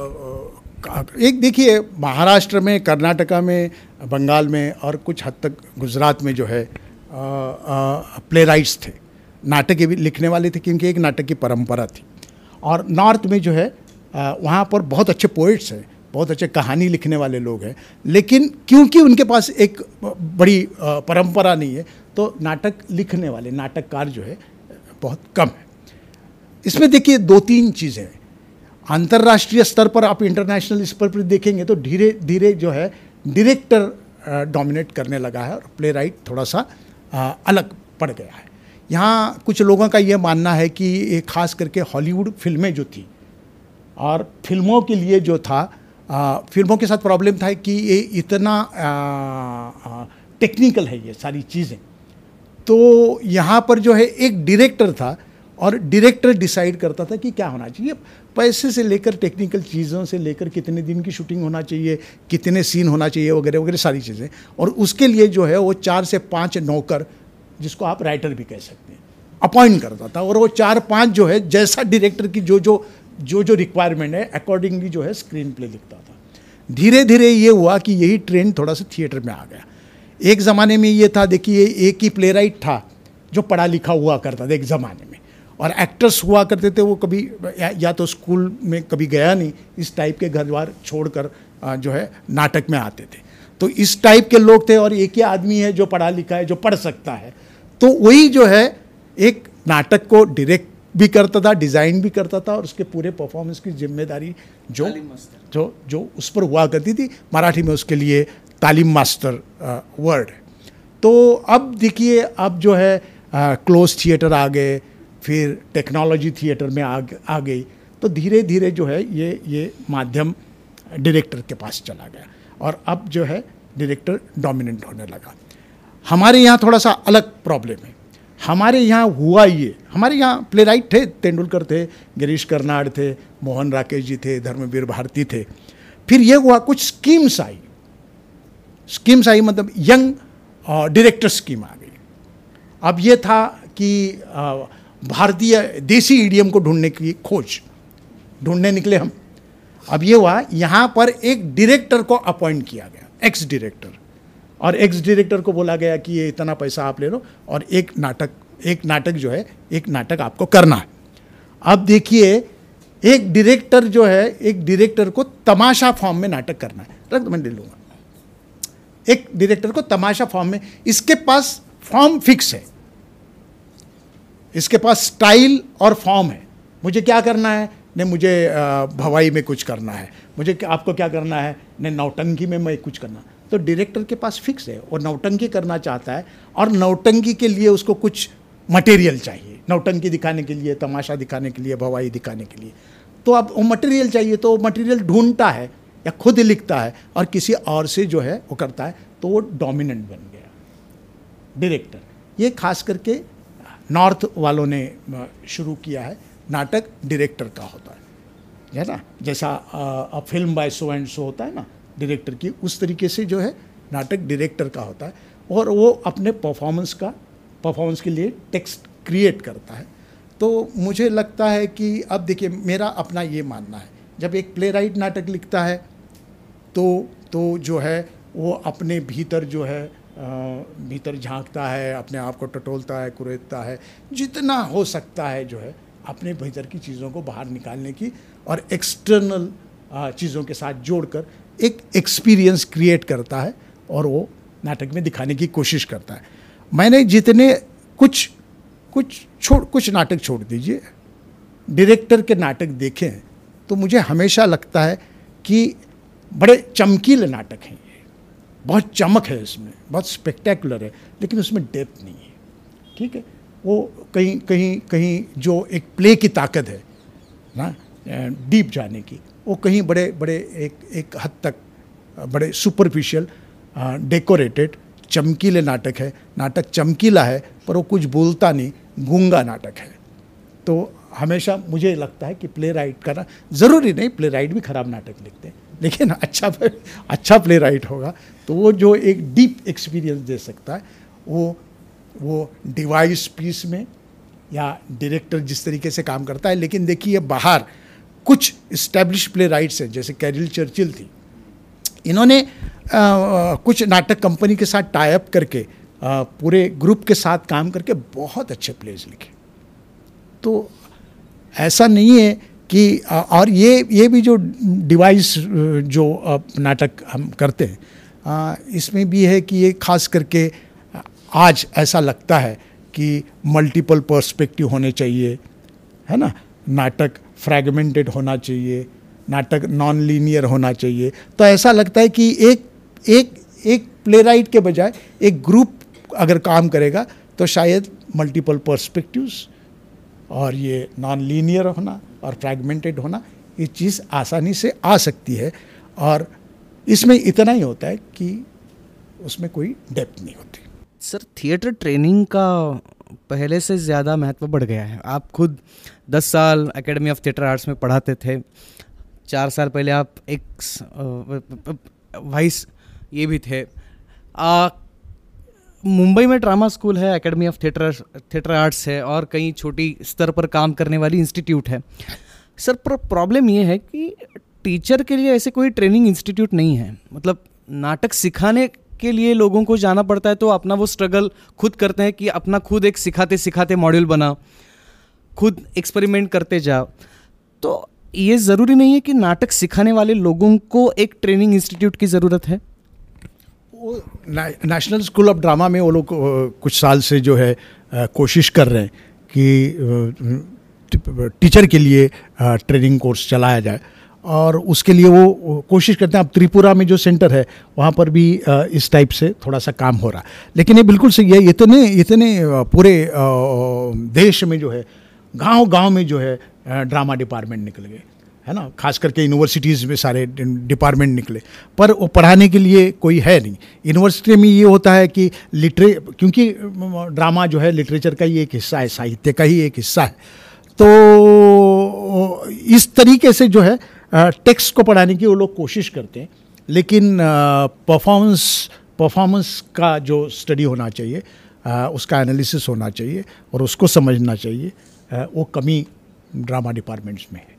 एक देखिए महाराष्ट्र में, कर्नाटका में, बंगाल में और कुछ हद तक गुजरात में जो है प्ले राइट्स थे, नाटक भी लिखने वाले थे क्योंकि एक नाटक की परंपरा थी। और नॉर्थ में जो है आ, वहाँ पर बहुत अच्छे पोइट्स हैं बहुत अच्छे कहानी लिखने वाले लोग हैं, लेकिन क्योंकि उनके पास एक बड़ी परंपरा नहीं है तो नाटक लिखने वाले नाटककार जो है बहुत कम है। इसमें देखिए दो तीन चीज़ें हैं। अंतर्राष्ट्रीय स्तर पर आप इंटरनेशनल स्तर पर देखेंगे तो धीरे धीरे जो है डायरेक्टर डोमिनेट करने लगा है और प्ले राइट थोड़ा सा आ, अलग पड़ गया है। यहाँ कुछ लोगों का ये मानना है कि खास करके हॉलीवुड फिल्में जो थी और फिल्मों के लिए जो था आ, फिल्मों के साथ प्रॉब्लम था कि ये इतना आ, आ, टेक्निकल है ये सारी चीज़ें, तो यहाँ पर जो है एक डायरेक्टर था और डायरेक्टर डिसाइड करता था कि क्या होना चाहिए, पैसे से लेकर टेक्निकल चीज़ों से लेकर कितने दिन की शूटिंग होना चाहिए, कितने सीन होना चाहिए वगैरह वगैरह सारी चीज़ें। और उसके लिए जो है वो चार से पाँच नौकर, जिसको आप राइटर भी कह सकते हैं, अपॉइंट करता था और वो चार पाँच जो है जैसा डायरेक्टर की जो जो जो जो रिक्वायरमेंट है अकॉर्डिंगली जो है स्क्रीन प्ले लिखता था। धीरे धीरे ये हुआ कि यही ट्रेंड थोड़ा सा थिएटर में आ गया। एक ज़माने में ये था, देखिए एक ही प्ले राइट था जो पढ़ा लिखा हुआ करता था एक ज़माने में, और एक्टर्स हुआ करते थे वो कभी या, या तो स्कूल में कभी गया नहीं, इस टाइप के घर द्वार छोड़ कर जो है नाटक में आते थे, तो इस टाइप के लोग थे। और एक ही आदमी है जो पढ़ा लिखा है, जो पढ़ सकता है, तो वही जो है एक नाटक को डायरेक्ट भी करता था, डिज़ाइन भी करता था और उसके पूरे परफॉर्मेंस की जिम्मेदारी जो जो जो उस पर हुआ करती थी। मराठी में उसके लिए तालीम मास्टर वर्ड है। तो अब देखिए अब जो है क्लोज थिएटर आ गए, फिर टेक्नोलॉजी थिएटर में आ आ गई, तो धीरे धीरे जो है ये ये माध्यम डायरेक्टर के पास चला गया और अब जो है डायरेक्टर डोमिनेंट होने लगा। हमारे यहाँ थोड़ा सा अलग प्रॉब्लम है। हमारे यहाँ हुआ ये, हमारे यहाँ प्ले राइट थे, तेंदुलकर थे, गिरीश कर्नाड थे, मोहन राकेश जी थे, धर्मवीर भारती थे। फिर ये हुआ कुछ स्कीम्स आई, स्कीम्स आई मतलब यंग डायरेक्टर स्कीम आ गई। अब ये था कि आ, भारतीय देसी ईडियम को ढूंढने की खोज ढूंढने निकले हम। अब ये हुआ यहाँ पर एक डायरेक्टर को अपॉइंट किया गया, एक्स डायरेक्टर, और एक्स डायरेक्टर को बोला गया कि ये इतना पैसा आप ले लो और एक नाटक एक नाटक जो है एक नाटक आपको करना है। अब देखिए एक डायरेक्टर जो है एक डायरेक्टर को तमाशा फॉर्म में नाटक करना है, रख मैं ले लूँगा। एक डायरेक्टर को तमाशा फॉर्म में, इसके पास फॉर्म फिक्स है, इसके पास स्टाइल और फॉर्म है। मुझे क्या करना है, नहीं मुझे भवाई में कुछ करना है, मुझे आपको क्या करना है, नहीं नौटंकी में मैं कुछ करना। तो डायरेक्टर के पास फिक्स है, वो नौटंकी करना चाहता है और नौटंकी के लिए उसको कुछ मटेरियल चाहिए, नौटंकी दिखाने के लिए, तमाशा दिखाने के लिए, भवाई दिखाने के लिए। तो अब वो मटेरियल चाहिए, तो वो मटेरियल ढूंढता है या खुद लिखता है और किसी और से जो है वो करता है, तो वो डोमिनेंट बन गया डायरेक्टर। ये खास करके नॉर्थ वालों ने शुरू किया है, नाटक डायरेक्टर का होता है, है ना, जैसा a film by so and so होता है ना डायरेक्टर की, उस तरीके से जो है नाटक डायरेक्टर का होता है। और वो अपने परफॉर्मेंस का परफॉर्मेंस के लिए टेक्स्ट क्रिएट करता है। तो मुझे लगता है कि अब देखिए मेरा अपना ये मानना है, जब एक प्ले राइट नाटक लिखता है तो तो जो है वो अपने भीतर जो है भीतर झांकता है, अपने आप को टटोलता है, कुरेदता है, जितना हो सकता है जो है अपने भीतर की चीज़ों को बाहर निकालने की और एक्सटर्नल चीज़ों के साथ जोड़कर एक एक्सपीरियंस क्रिएट करता है और वो नाटक में दिखाने की कोशिश करता है। मैंने जितने कुछ कुछ छोड़ कुछ नाटक छोड़ दीजिए डायरेक्टर के नाटक देखे हैं, तो मुझे हमेशा लगता है कि बड़े चमकीले नाटक हैं, बहुत चमक है इसमें, बहुत स्पेक्टेकुलर है, लेकिन उसमें डेप्थ नहीं है। ठीक है, वो कहीं कहीं कहीं जो एक प्ले की ताकत है ना डीप जाने की, वो कहीं बड़े बड़े एक एक हद तक बड़े सुपरफिशियल डेकोरेटेड चमकीले नाटक है। नाटक चमकीला है पर वो कुछ बोलता नहीं, गूंगा नाटक है। तो हमेशा मुझे लगता है कि प्ले राइट करना ज़रूरी नहीं, प्ले राइट भी खराब नाटक लिखते हैं, लेकिन अच्छा अच्छा प्ले राइट होगा तो वो जो एक डीप एक्सपीरियंस दे सकता है वो वो डिवाइस पीस में या डायरेक्टर जिस तरीके से काम करता है। लेकिन देखिए बाहर कुछ इस्टेब्लिश प्ले राइट्स हैं, जैसे कैरिल चर्चिल थी, इन्होंने आ, कुछ नाटक कंपनी के साथ टाई अप करके आ, पूरे ग्रुप के साथ काम करके बहुत अच्छे प्लेज लिखे। तो ऐसा नहीं है कि और ये ये भी जो डिवाइस जो नाटक हम करते हैं इसमें भी है कि ये खास करके आज ऐसा लगता है कि मल्टीपल पर्सपेक्टिव होने चाहिए, है ना, नाटक फ्रैगमेंटेड होना चाहिए, नाटक नॉन लीनियर होना चाहिए। तो ऐसा लगता है कि एक एक एक प्लेराइट के बजाय एक ग्रुप अगर काम करेगा तो शायद मल्टीपल पर्सपेक्टिव्स और ये नॉन लीनियर होना और फ्रैगमेंटेड होना ये चीज़ आसानी से आ सकती है। और इसमें इतना ही होता है कि उसमें कोई डेप्थ नहीं होती। सर, थिएटर ट्रेनिंग का पहले से ज़्यादा महत्व बढ़ गया है। आप खुद दस साल एकेडमी ऑफ थिएटर आर्ट्स में पढ़ाते थे, चार साल पहले आप एक वाइस ये भी थे। आ, मुंबई में ड्रामा स्कूल है, academy of theatre theatre arts है और कई छोटी स्तर पर काम करने वाली इंस्टीट्यूट है। सर, पर प्रॉब्लम ये है कि टीचर के लिए ऐसे कोई ट्रेनिंग इंस्टीट्यूट नहीं है। मतलब नाटक सिखाने के लिए लोगों को जाना पड़ता है, तो अपना वो स्ट्रगल खुद करते हैं कि अपना खुद एक सिखाते सिखाते मॉड्यूल बना, खुद एक्सपेरिमेंट करते जाओ। तो ये ज़रूरी नहीं है कि नाटक सिखाने वाले लोगों को एक ट्रेनिंग इंस्टीट्यूट की ज़रूरत है। वो ना, नेशनल स्कूल ऑफ ड्रामा में वो लोग कुछ साल से जो है आ, कोशिश कर रहे हैं कि टीचर के लिए आ, ट्रेनिंग कोर्स चलाया जाए और उसके लिए वो कोशिश करते हैं। अब त्रिपुरा में जो सेंटर है वहाँ पर भी आ, इस टाइप से थोड़ा सा काम हो रहा, लेकिन ये बिल्कुल सही है। इतने इतने पूरे आ, देश में जो है गाँव-गाँव में जो है ड्रामा डिपार्टमेंट निकल गए, है ना, खास करके यूनिवर्सिटीज़ में सारे डिपार्टमेंट निकले, पर वो पढ़ाने के लिए कोई है नहीं। यूनिवर्सिटी में ये होता है कि लिटरे क्योंकि ड्रामा जो है लिटरेचर का ही एक हिस्सा है, साहित्य का ही एक हिस्सा है, तो इस तरीके से जो है टेक्स्ट को पढ़ाने की वो लोग कोशिश करते हैं, लेकिन परफॉर्मेंस परफॉर्मेंस का जो स्टडी होना चाहिए, उसका एनालिसिस होना चाहिए और उसको समझना चाहिए, वो कमी ड्रामा डिपार्टमेंट्स में है।